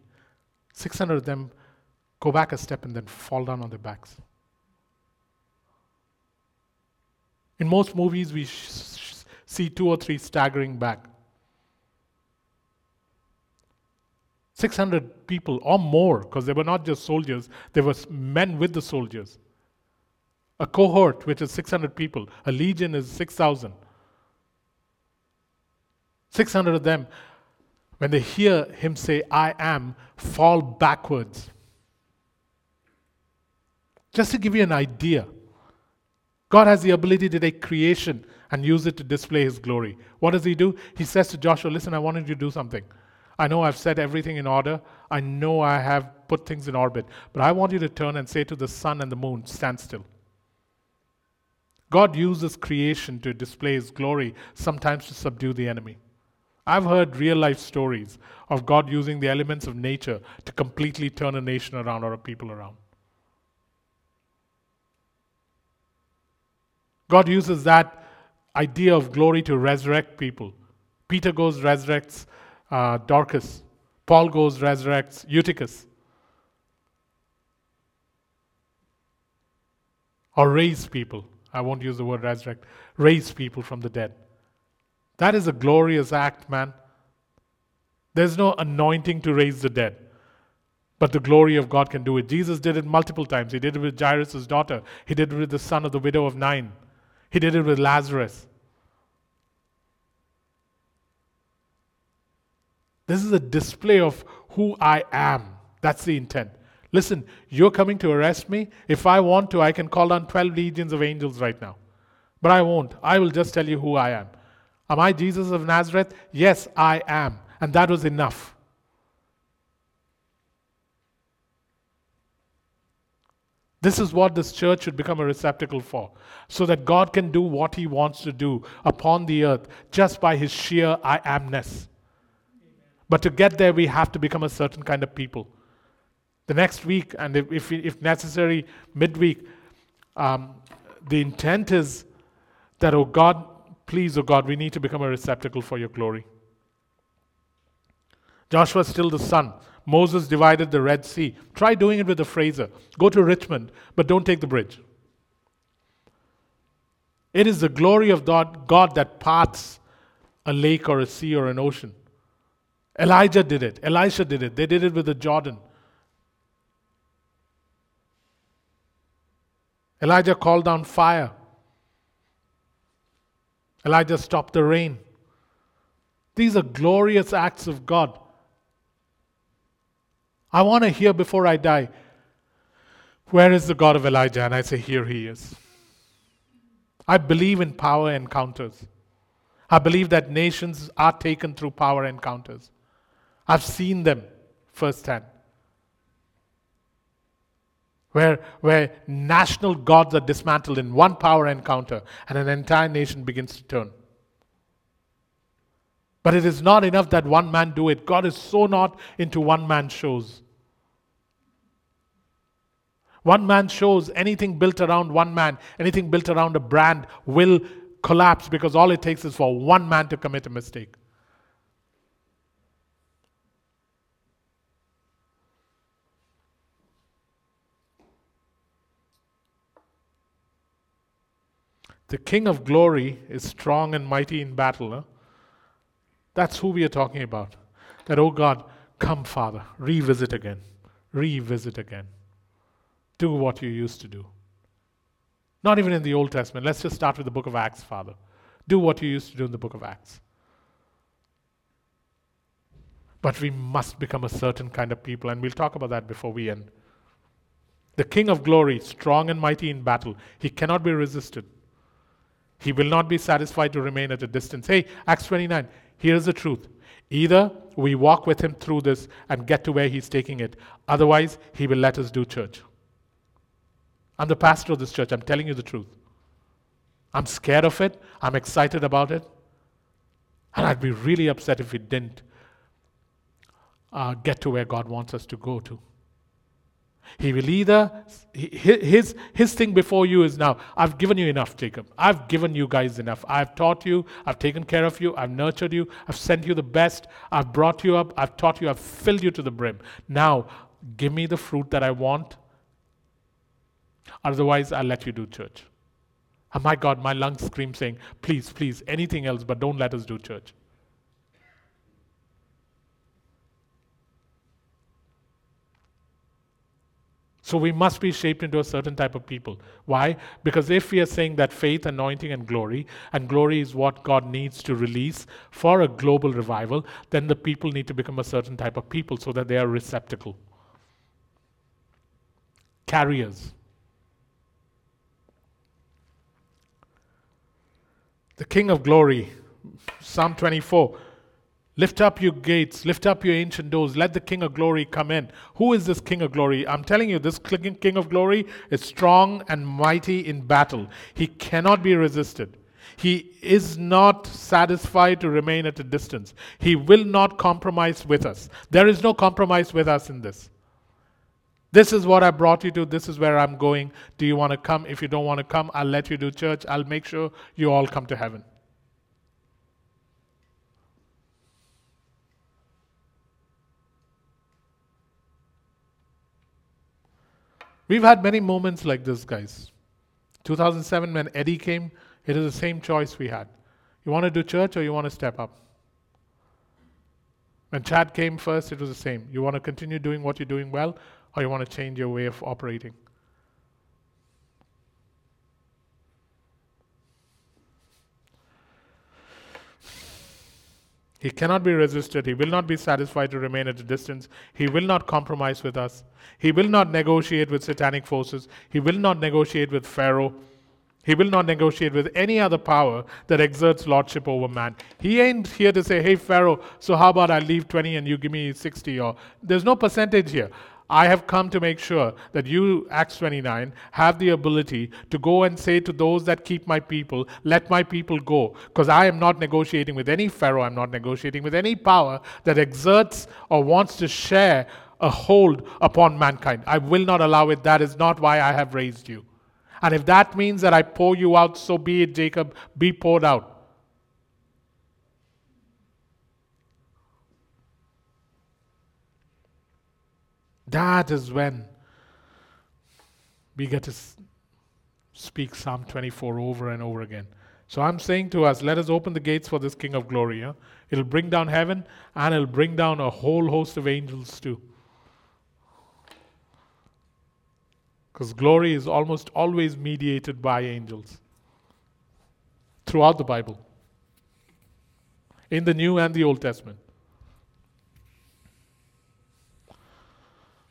six hundred of them go back a step and then fall down on their backs. In most movies, we sh- sh- see two or three staggering back. six hundred people or more, because they were not just soldiers, they were men with the soldiers. A cohort, which is six hundred people. A legion is six thousand. six hundred of them, when they hear him say, I am, fall backwards. Just to give you an idea, God has the ability to take creation and use it to display his glory. What does he do? He says to Joshua, listen, I wanted you to do something. I know I've set everything in order. I know I have put things in orbit. But I want you to turn and say to the sun and the moon, stand still. God uses creation to display his glory, sometimes to subdue the enemy. I've heard real-life stories of God using the elements of nature to completely turn a nation around or a people around. God uses that idea of glory to resurrect people. Peter goes, resurrects uh, Dorcas. Paul goes, resurrects Eutychus. Or raise people. I won't use the word resurrect. Raise people from the dead. That is a glorious act, man. There's no anointing to raise the dead. But the glory of God can do it. Jesus did it multiple times. He did it with Jairus' daughter. He did it with the son of the widow of Nain. He did it with Lazarus. This is a display of who I am. That's the intent. Listen, you're coming to arrest me. If I want to, I can call down twelve legions of angels right now. But I won't. I will just tell you who I am. Am I Jesus of Nazareth? Yes, I am. And that was enough. This is what this church should become a receptacle for, so that God can do what He wants to do upon the earth just by His sheer I amness. But to get there, we have to become a certain kind of people. The next week, and if if, if necessary, midweek, um, the intent is that, oh God, please, oh God, we need to become a receptacle for your glory. Joshua stilled the sun. Moses divided the Red Sea. Try doing it with a Fraser. Go to Richmond, but don't take the bridge. It is the glory of God that parts a lake or a sea or an ocean. Elijah did it. Elisha did it. They did it with the Jordan. Elijah called down fire. Elijah stopped the rain. These are glorious acts of God. I want to hear before I die, where is the God of Elijah? And I say, here he is. I believe in power encounters. I believe that nations are taken through power encounters. I've seen them firsthand. Where, where national gods are dismantled in one power encounter and an entire nation begins to turn. But it is not enough that one man do it. God is so not into one-man shows. One-man shows, anything built around one man, anything built around a brand will collapse, because all it takes is for one man to commit a mistake. The King of Glory is strong and mighty in battle. Huh? That's who we are talking about. That, oh God, come, Father, revisit again. Revisit again. Do what you used to do. Not even in the Old Testament. Let's just start with the book of Acts, Father. Do what you used to do in the book of Acts. But we must become a certain kind of people, and we'll talk about that before we end. The King of Glory, strong and mighty in battle. He cannot be resisted. He will not be satisfied to remain at a distance. Hey, Acts twenty-nine, here's the truth. Either we walk with him through this and get to where he's taking it. Otherwise, he will let us do church. I'm the pastor of this church. I'm telling you the truth. I'm scared of it. I'm excited about it. And I'd be really upset if we didn't uh, get to where God wants us to go to. He will either, his, his thing before you is now, I've given you enough, Jacob. I've given you guys enough. I've taught you. I've taken care of you. I've nurtured you. I've sent you the best. I've brought you up. I've taught you. I've filled you to the brim. Now, give me the fruit that I want. Otherwise, I'll let you do church. Oh my God, my lungs scream saying, please, please, anything else, but don't let us do church. So we must be shaped into a certain type of people. Why? Because if we are saying that faith, anointing, and glory, and glory is what God needs to release for a global revival, then the people need to become a certain type of people so that they are receptacle. Carriers. The King of Glory, Psalm twenty-four. Lift up your gates, lift up your ancient doors, let the King of Glory come in. Who is this King of Glory? I'm telling you, this King of Glory is strong and mighty in battle. He cannot be resisted. He is not satisfied to remain at a distance. He will not compromise with us. There is no compromise with us in this. This is what I brought you to. This is where I'm going. Do you want to come? If you don't want to come, I'll let you do church. I'll make sure you all come to heaven. We've had many moments like this, guys. two thousand seven, when Eddie came, it is the same choice we had. You want to do church or you want to step up? When Chad came first, it was the same. You want to continue doing what you're doing well, or you want to change your way of operating? He cannot be resisted. He will not be satisfied to remain at a distance. He will not compromise with us. He will not negotiate with satanic forces. He will not negotiate with Pharaoh. He will not negotiate with any other power that exerts lordship over man. He ain't here to say, hey, Pharaoh, so how about I leave twenty and you give me sixty? Or there's no percentage here. I have come to make sure that you, Acts twenty-nine, have the ability to go and say to those that keep my people, let my people go, because I am not negotiating with any Pharaoh. I'm not negotiating with any power that exerts or wants to share a hold upon mankind. I will not allow it. That is not why I have raised you. And if that means that I pour you out, so be it, Jacob, be poured out. That is when we get to speak Psalm twenty-four over and over again. So I'm saying to us, let us open the gates for this King of Glory. Huh? It'll bring down heaven, and it'll bring down a whole host of angels too. Because glory is almost always mediated by angels throughout the Bible, in the New and the Old Testament.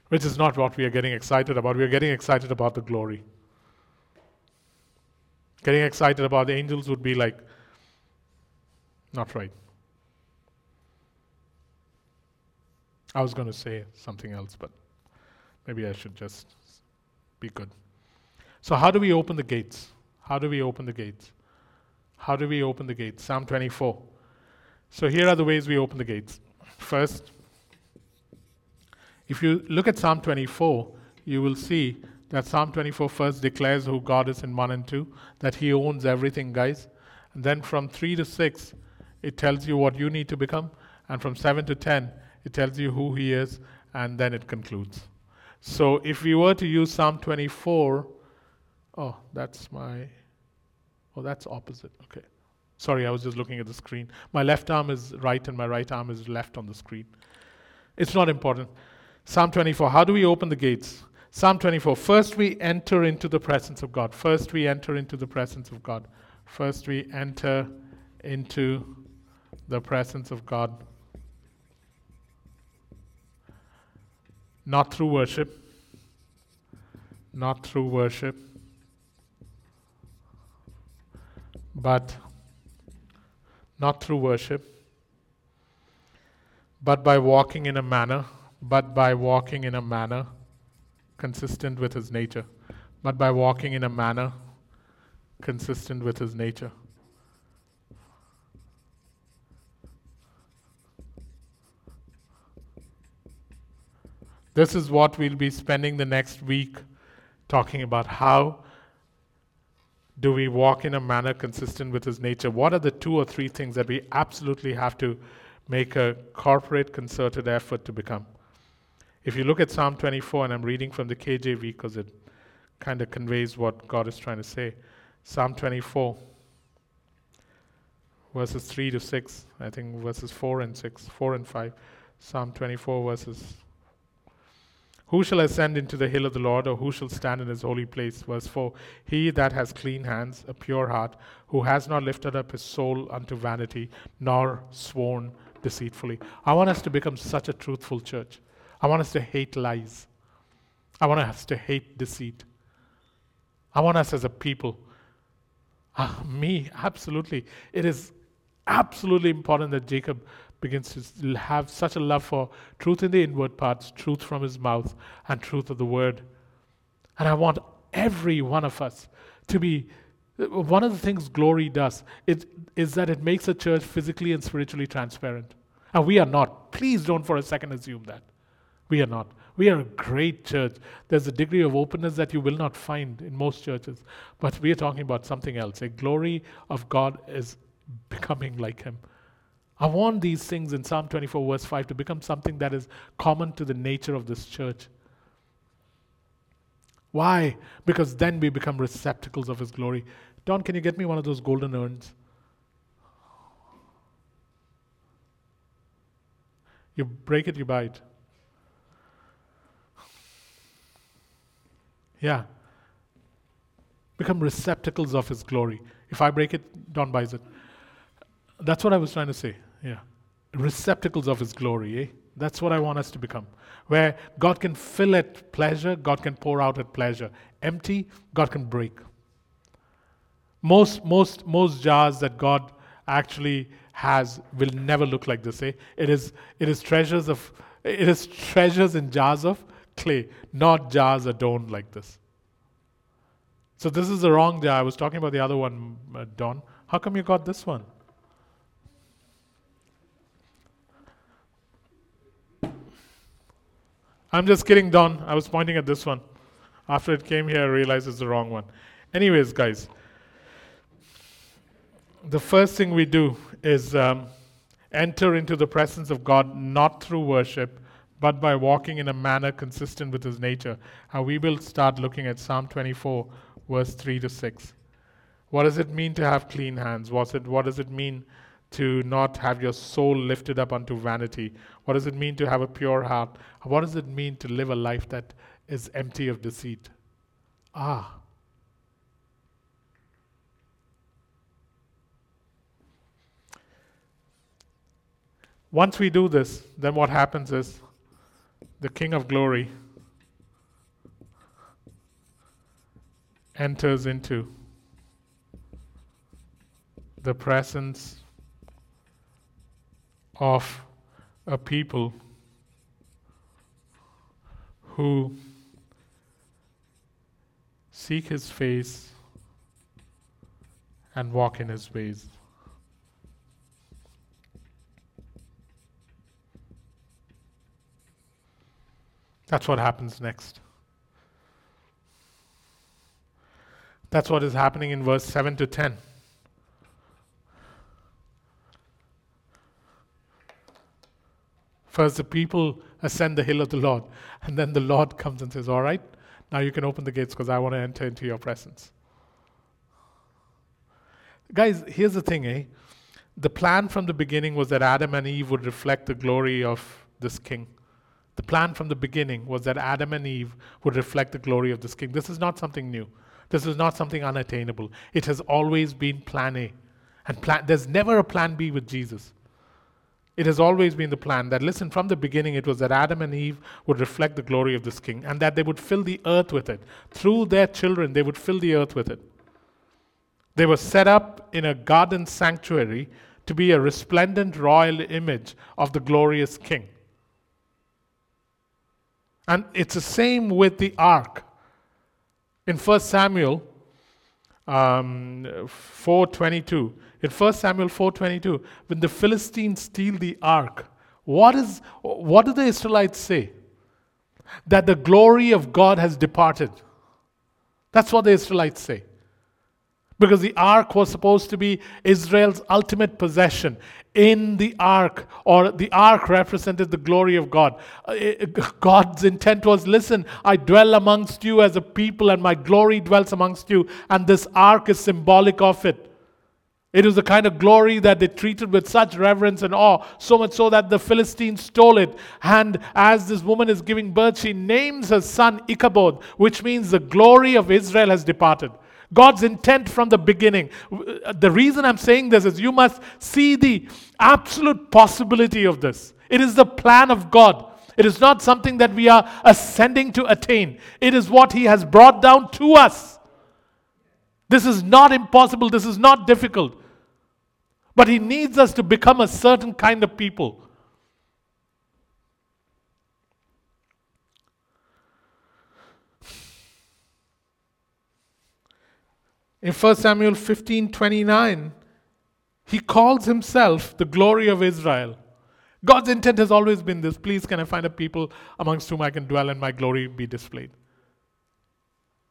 Which is not what we are getting excited about. We are getting excited about the glory. Getting excited about the angels would be like, not right. I was going to say something else, but maybe I should just... be good. So how do we open the gates? How do we open the gates? How do we open the gates? Psalm twenty-four. So here are the ways we open the gates. First, if you look at Psalm twenty-four, you will see that Psalm twenty-four first declares who God is in one and two, that He owns everything, guys. And then from three to six, it tells you what you need to become. And from seven to ten, it tells you who He is. And then it concludes. So if we were to use Psalm twenty-four, oh, that's my, oh, that's opposite. Okay. Sorry, I was just looking at the screen. My left arm is right and my right arm is left on the screen. It's not important. Psalm twenty-four, how do we open the gates? Psalm twenty-four, first we enter into the presence of God. First we enter into the presence of God. First we enter into the presence of God. Not through worship, not through worship, but not through worship, but by walking in a manner, but by walking in a manner consistent with His nature, but by walking in a manner consistent with His nature. This is what we'll be spending the next week talking about. How do we walk in a manner consistent with His nature? What are the two or three things that we absolutely have to make a corporate, concerted effort to become? If you look at Psalm twenty-four, and I'm reading from the K J V because it kind of conveys what God is trying to say. Psalm twenty-four, verses three to six, I think verses four and six, four and five. Psalm twenty-four, verses... Who shall ascend into the hill of the Lord, or who shall stand in His holy place? Verse four, he that has clean hands, a pure heart, who has not lifted up his soul unto vanity, nor sworn deceitfully. I want us to become such a truthful church. I want us to hate lies. I want us to hate deceit. I want us as a people. Ah, me, absolutely. It is absolutely important that Jacob begins to have such a love for truth in the inward parts, truth from his mouth, and truth of the word. And I want every one of us to be, one of the things glory does it, is that it makes a church physically and spiritually transparent. And we are not. Please don't for a second assume that. We are not. We are a great church. There's a degree of openness that you will not find in most churches. But we are talking about something else. A glory of God is becoming like Him. I want these things in Psalm twenty-four verse five to become something that is common to the nature of this church. Why? Because then we become receptacles of His glory. Don, can you get me one of those golden urns? You break it, you buy it. Yeah. Become receptacles of His glory. If I break it, Don buys it. That's what I was trying to say. Yeah, receptacles of His glory. Eh? That's what I want us to become. Where God can fill at pleasure, God can pour out at pleasure. Empty, God can break. Most most most jars that God actually has will never look like this. Eh? It is it is treasures of it is treasures in jars of clay, not jars adorned like this. So this is the wrong jar. I was talking about the other one, uh, Don. How come you got this one? I'm just kidding, Don. I was pointing at this one. After it came here, I realized it's the wrong one. Anyways, guys, the first thing we do is um, enter into the presence of God not through worship, but by walking in a manner consistent with His nature. Now we will start looking at Psalm twenty-four, verse three to six. What does it mean to have clean hands? What's it, what does it mean to not have your soul lifted up unto vanity? What does it mean to have a pure heart? What does it mean to live a life that is empty of deceit? Ah. Once we do this, then what happens is the King of Glory enters into the presence of a people who seek His face and walk in His ways. That's what happens next. That's what is happening in verse seven to ten. First, the people ascend the hill of the Lord, and then the Lord comes and says, all right, now you can open the gates because I want to enter into your presence. Guys, here's the thing, eh? The plan from the beginning was that Adam and Eve would reflect the glory of this king. The plan from the beginning was that Adam and Eve would reflect the glory of this king. This is not something new. This is not something unattainable. It has always been plan A. And plan, there's never a plan B with Jesus. It has always been the plan that, listen, from the beginning it was that Adam and Eve would reflect the glory of this king and that they would fill the earth with it. Through their children, they would fill the earth with it. They were set up in a garden sanctuary to be a resplendent royal image of the glorious king. And it's the same with the ark. In First Samuel um, four twenty-two, in First Samuel four twenty-two, when the Philistines steal the ark, what is what do the Israelites say? That the glory of God has departed. That's what the Israelites say. Because the ark was supposed to be Israel's ultimate possession. In the ark, or the ark represented the glory of God. God's intent was, listen, I dwell amongst you as a people and my glory dwells amongst you, and this ark is symbolic of it. It was the kind of glory that they treated with such reverence and awe, so much so that the Philistines stole it. And as this woman is giving birth, she names her son Ichabod, which means the glory of Israel has departed. God's intent from the beginning. The reason I'm saying this is you must see the absolute possibility of this. It is the plan of God. It is not something that we are ascending to attain. It is what He has brought down to us. This is not impossible. This is not difficult. But He needs us to become a certain kind of people. In First Samuel fifteen twenty-nine, He calls Himself the glory of Israel. God's intent has always been this. Please, can I find a people amongst whom I can dwell and my glory be displayed?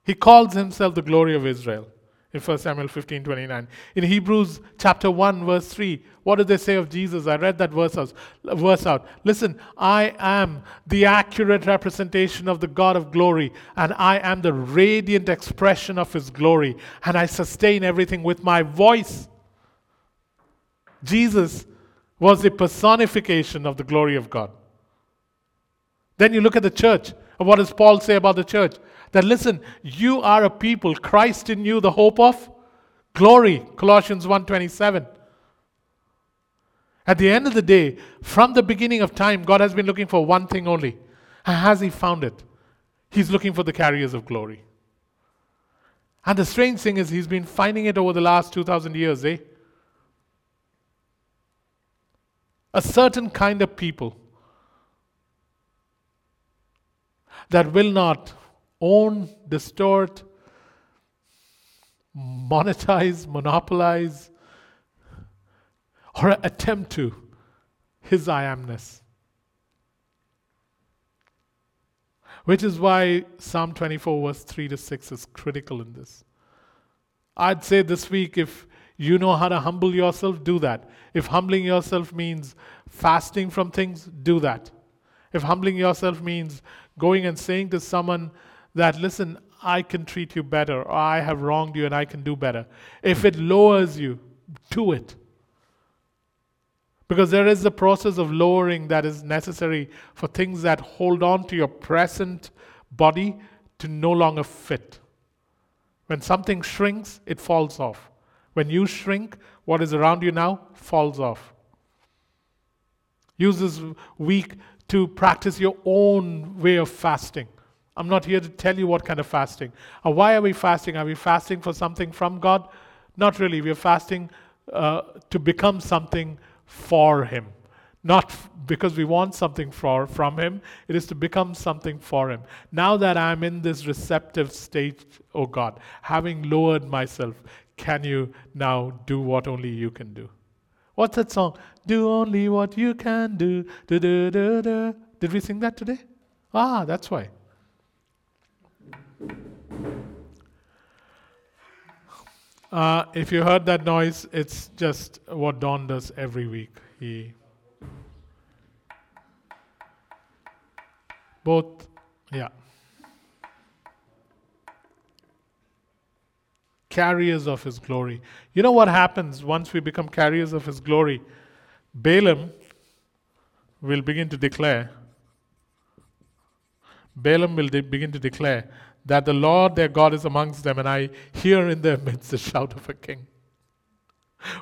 He calls Himself the glory of Israel in First Samuel fifteen twenty-nine. In Hebrews chapter one, verse three, what do they say of Jesus? I read that verse out. verse out. Listen, I am the accurate representation of the God of glory, and I am the radiant expression of His glory, and I sustain everything with my voice. Jesus was the personification of the glory of God. Then you look at the church. What does Paul say about the church? That listen, you are a people, Christ in you, the hope of glory. Colossians one twenty-seven. At the end of the day, from the beginning of time, God has been looking for one thing only. Has He found it? He's looking for the carriers of glory. And the strange thing is, he's been finding it over the last two thousand years, eh? A certain kind of people that will not own, distort, monetize, monopolize, or attempt to his I amness. Which is why Psalm twenty-four verse three to six is critical in this. I'd say this week, if you know how to humble yourself, do that. If humbling yourself means fasting from things, do that. If humbling yourself means going and saying to someone that, listen, I can treat you better, or I have wronged you and I can do better. If it lowers you, do it. Because there is a process of lowering that is necessary for things that hold on to your present body to no longer fit. When something shrinks, it falls off. When you shrink, what is around you now falls off. Use this week to practice your own way of fasting. I'm not here to tell you what kind of fasting. Or why are we fasting? Are we fasting for something from God? Not really. We are fasting uh, to become something for Him. Not f- because we want something for, from Him. It is to become something for Him. Now that I'm in this receptive state, oh God, having lowered myself, can you now do what only you can do? What's that song? Do only what you can do. Do, do, do, do. Did we sing that today? Ah, that's why. Uh, if you heard that noise, it's just what Don does every week. He both, yeah. Carriers of His glory. You know what happens once we become carriers of His glory? Balaam will begin to declare, Balaam will de- begin to declare that the Lord their God is amongst them, and I hear in their midst the shout of a king.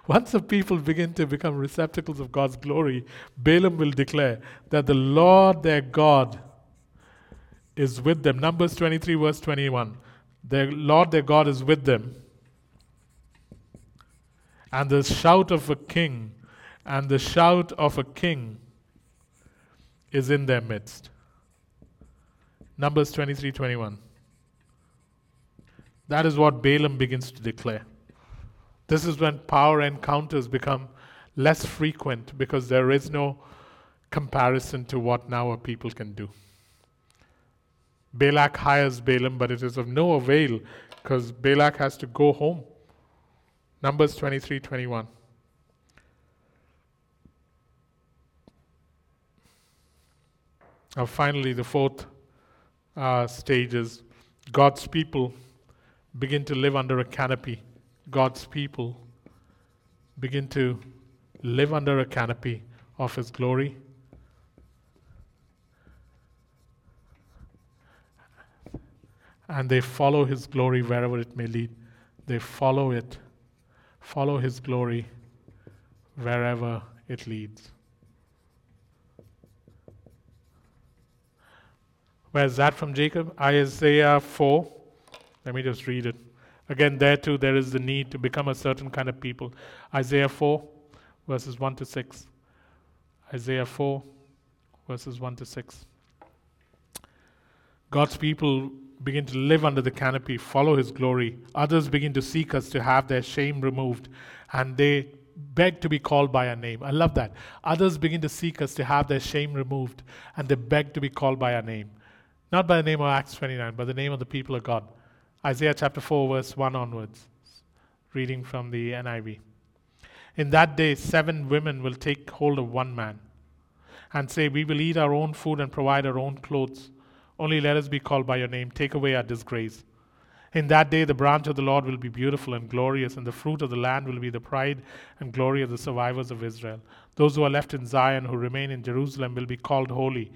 Once the people begin to become receptacles of God's glory, Balaam will declare that the Lord their God is with them. Numbers twenty-three verse twenty-one. The Lord their God is with them, and the shout of a king, and the shout of a king is in their midst. Numbers twenty-three, twenty-one. That is what Balaam begins to declare. This is when power encounters become less frequent because there is no comparison to what now a people can do. Balak hires Balaam, but it is of no avail because Balak has to go home. Numbers twenty-three, twenty-one. Now finally, the fourth uh, stage is God's people begin to live under a canopy. God's people begin to live under a canopy of His glory. And they follow His glory wherever it may lead. They follow it. Follow His glory wherever it leads. Where is that from, Jacob? Isaiah four. Let me just read it. Again, there too, there is the need to become a certain kind of people. Isaiah four, verses one to six. Isaiah four, verses one to six. God's people begin to live under the canopy, follow His glory. Others begin to seek us to have their shame removed, and they beg to be called by our name. I love that. Others begin to seek us to have their shame removed, and they beg to be called by our name. Not by the name of Acts twenty-nine, but the name of the people of God. Isaiah chapter four, verse one onwards, reading from the N I V. In that day, seven women will take hold of one man and say, we will eat our own food and provide our own clothes. Only let us be called by your name. Take away our disgrace. In that day, the branch of the Lord will be beautiful and glorious, and the fruit of the land will be the pride and glory of the survivors of Israel. Those who are left in Zion, who remain in Jerusalem, will be called holy.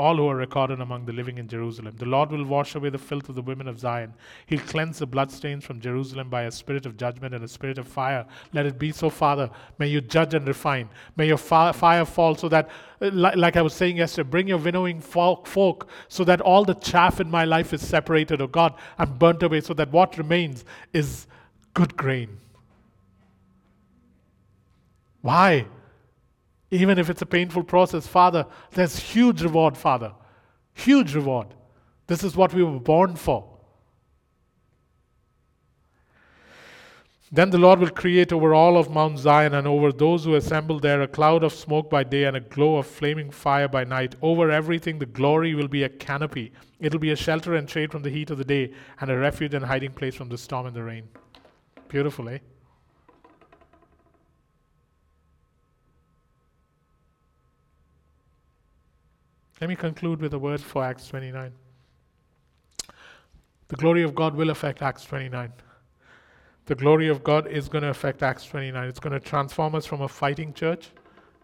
all who are recorded among the living in Jerusalem. The Lord will wash away the filth of the women of Zion. He'll cleanse the bloodstains from Jerusalem by a spirit of judgment and a spirit of fire. Let it be so, Father. May you judge and refine. May your fa- fire fall so that, like I was saying yesterday, bring your winnowing fork so that all the chaff in my life is separated. Oh God, I'm burnt away so that what remains is good grain. Why? Even if it's a painful process, Father, there's huge reward, Father. Huge reward. This is what we were born for. Then the Lord will create over all of Mount Zion and over those who assemble there a cloud of smoke by day and a glow of flaming fire by night. Over everything, the glory will be a canopy. It'll be a shelter and shade from the heat of the day and a refuge and hiding place from the storm and the rain. Beautiful, eh? Let me conclude with a word for Acts twenty-nine. The glory of God will affect Acts twenty-nine. The glory of God is going to affect Acts twenty-nine. It's going to transform us from a fighting church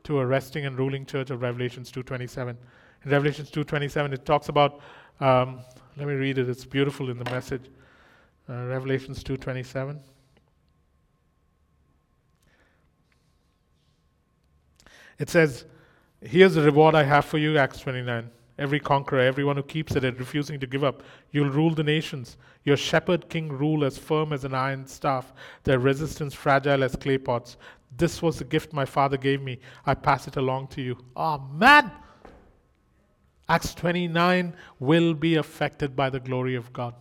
to a resting and ruling church of Revelations two twenty-seven. In Revelations two twenty-seven, it talks about, um, let me read it, it's beautiful in the message. Uh, Revelations two twenty-seven. It says, here's the reward I have for you, Acts twenty-nine. Every conqueror, everyone who keeps at it, refusing to give up, you'll rule the nations. Your shepherd king rule as firm as an iron staff, their resistance fragile as clay pots. This was the gift my Father gave me. I pass it along to you. Oh, man! Acts twenty-nine will be affected by the glory of God.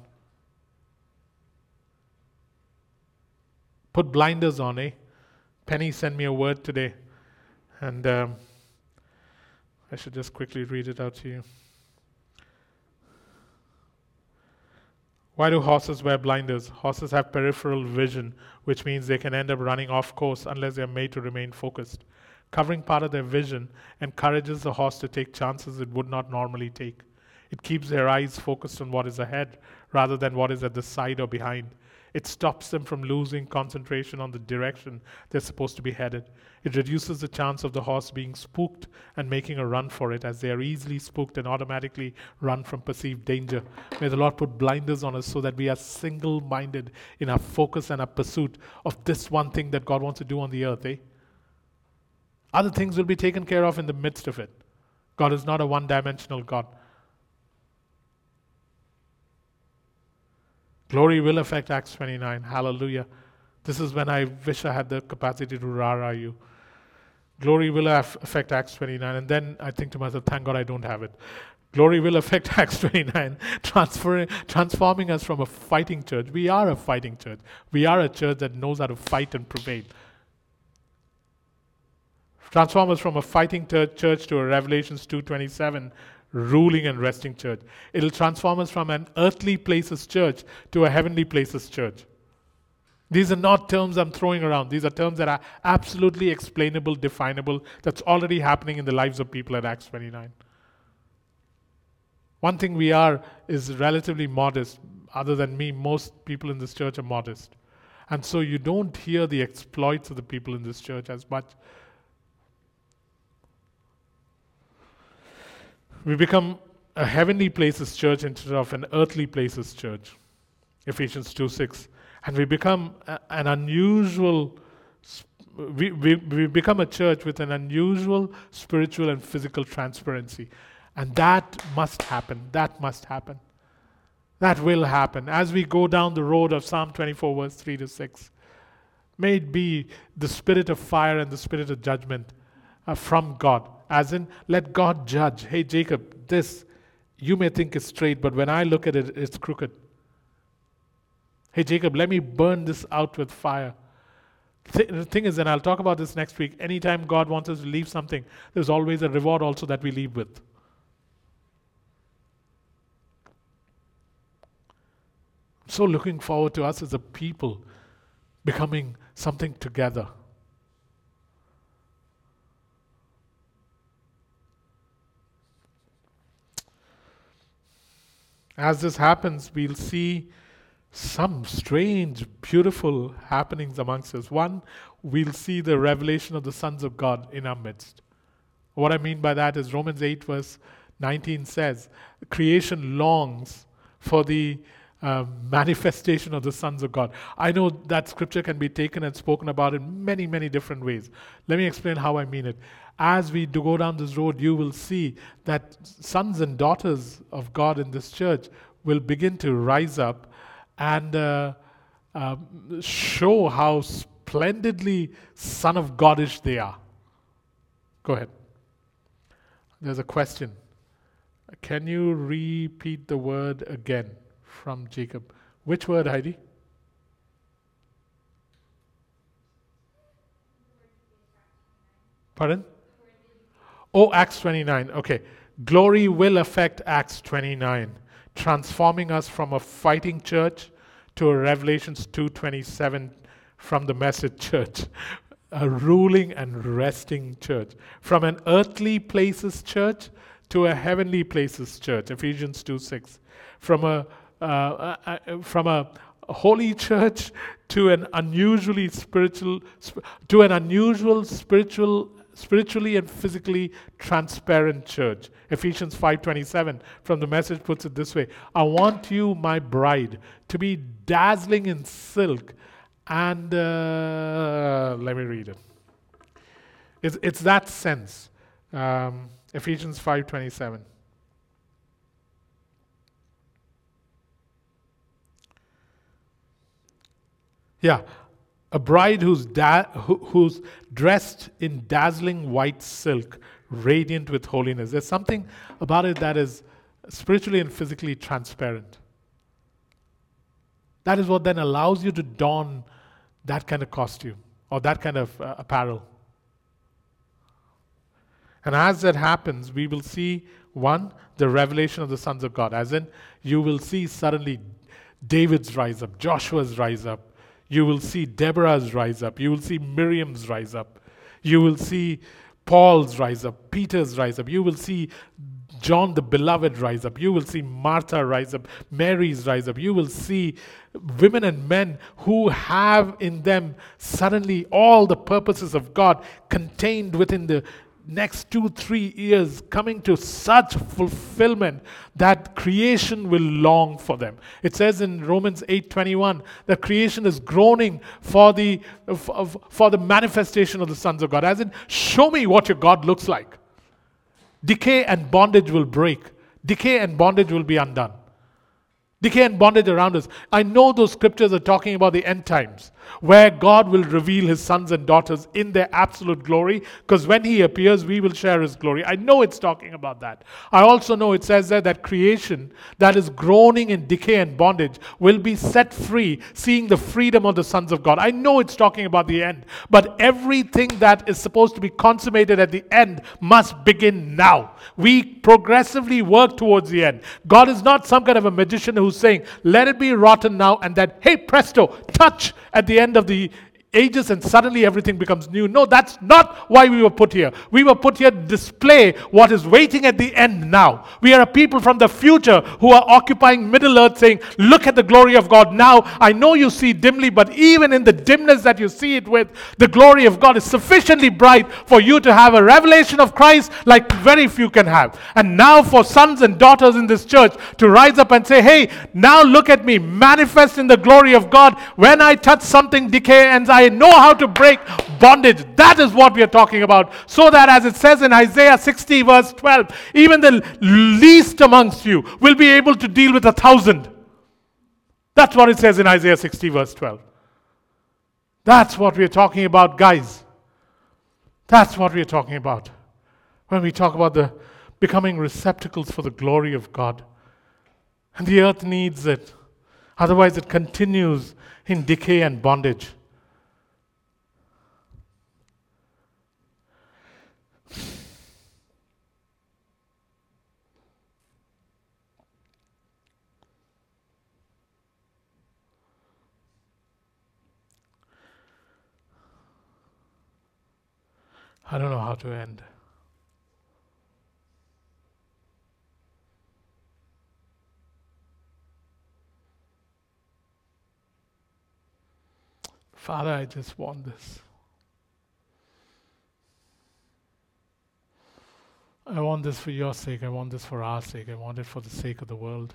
Put blinders on, eh? Penny sent me a word today. And... Um, I should just quickly read it out to you. Why do horses wear blinders? Horses have peripheral vision, which means they can end up running off course unless they are made to remain focused. Covering part of their vision encourages the horse to take chances it would not normally take. It keeps their eyes focused on what is ahead rather than what is at the side or behind. It stops them from losing concentration on the direction they're supposed to be headed. It reduces the chance of the horse being spooked and making a run for it, as they are easily spooked and automatically run from perceived danger. May the Lord put blinders on us so that we are single-minded in our focus and our pursuit of this one thing that God wants to do on the earth, eh? Other things will be taken care of in the midst of it. God is not a one-dimensional God. Glory will affect Acts twenty-nine. Hallelujah. This is when I wish I had the capacity to rah-rah you. Glory will af- affect Acts twenty-nine. And then I think to myself, thank God I don't have it. Glory will affect Acts twenty-nine, transfer- transforming us from a fighting church. We are a fighting church. We are a church that knows how to fight and prevail. Transform us from a fighting ter- church to a Revelations two twenty-seven ruling and resting church. It'll transform us from an earthly places church to a heavenly places church. These are not terms I'm throwing around. These are terms that are absolutely explainable, definable. That's already happening in the lives of people at Acts twenty-nine. One thing we are is relatively modest. Other than me, most people in this church are modest. And so you don't hear the exploits of the people in this church as much. We become a heavenly places church instead of an earthly places church, Ephesians two six. And we become a, an unusual, we, we, we become a church with an unusual spiritual and physical transparency. And that must happen. That must happen. That will happen. As we go down the road of Psalm twenty-four, verse three to six, may it be the spirit of fire and the spirit of judgment uh, from God. As in, let God judge. Hey, Jacob, this you may think is straight, but when I look at it, it's crooked. Hey, Jacob, let me burn this out with fire. Th- the thing is, and I'll talk about this next week, anytime God wants us to leave something, there's always a reward also that we leave with. I'm so looking forward to us as a people becoming something together. As this happens, we'll see some strange, beautiful happenings amongst us. One, we'll see the revelation of the sons of God in our midst. What I mean by that is Romans eight verse nineteen says, creation longs for the uh, manifestation of the sons of God. I know that scripture can be taken and spoken about in many, many different ways. Let me explain how I mean it. As we do go down this road, you will see that sons and daughters of God in this church will begin to rise up and uh, uh, show how splendidly son of God-ish they are. Go ahead. There's a question. Can you repeat the word again from Jacob? Which word, Heidi? Pardon? Oh, Acts twenty-nine. Okay. Glory will affect Acts twenty-nine, transforming us from a fighting church to a Revelations two twenty-seven from the Message church, a ruling and resting church, from an earthly places church to a heavenly places church, Ephesians two six, from a uh, uh, uh, from a holy church to an unusually spiritual sp- to an unusual spiritual spiritually and physically transparent church. Ephesians five twenty-seven from the Message puts it this way: I want you, my bride, to be dazzling in silk and uh, let me read it. It's, it's that sense. Um, Ephesians five twenty-seven. Yeah. A bride who's, da- who, who's dressed in dazzling white silk, radiant with holiness. There's something about it that is spiritually and physically transparent. That is what then allows you to don that kind of costume or that kind of uh, apparel. And as that happens, we will see, one, the revelation of the sons of God. As in, you will see suddenly David's rise up, Joshua's rise up. You will see Deborah's rise up. You will see Miriam's rise up. You will see Paul's rise up, Peter's rise up. You will see John the Beloved rise up. You will see Martha rise up, Mary's rise up. You will see women and men who have in them suddenly all the purposes of God contained within the next two, three years coming to such fulfillment that creation will long for them. It says in Romans eight twenty-one that creation is groaning for the for, for the manifestation of the sons of God. As in, show me what your God looks like. Decay and bondage will break. Decay and bondage will be undone. Decay and bondage around us. I know those scriptures are talking about the end times, where God will reveal his sons and daughters in their absolute glory, because when he appears, we will share his glory. I know it's talking about that. I also know it says there that creation that is groaning in decay and bondage will be set free, seeing the freedom of the sons of God. I know it's talking about the end, but everything that is supposed to be consummated at the end must begin now. We progressively work towards the end. God is not some kind of a magician who's saying, let it be rotten now, and then, hey, presto, touch at the end of the ages and suddenly everything becomes new. No, that's not why we were put here. We were put here to display what is waiting at the end now. We are a people from the future who are occupying Middle Earth saying, look at the glory of God now. I know you see dimly, but even in the dimness that you see it with, the glory of God is sufficiently bright for you to have a revelation of Christ like very few can have. And now for sons and daughters in this church to rise up and say, hey, now look at me, manifest in the glory of God. When I touch something, decay ends. I I know how to break bondage. That is what we are talking about. So that as it says in Isaiah sixty verse twelve, even the least amongst you will be able to deal with a thousand. That's what it says in Isaiah sixty verse twelve. That's what we are talking about, guys. That's what we are talking about. When we talk about the becoming receptacles for the glory of God. And the earth needs it. Otherwise it continues in decay and bondage. I don't know how to end. Father, I just want this. I want this for your sake. I want this for our sake. I want it for the sake of the world.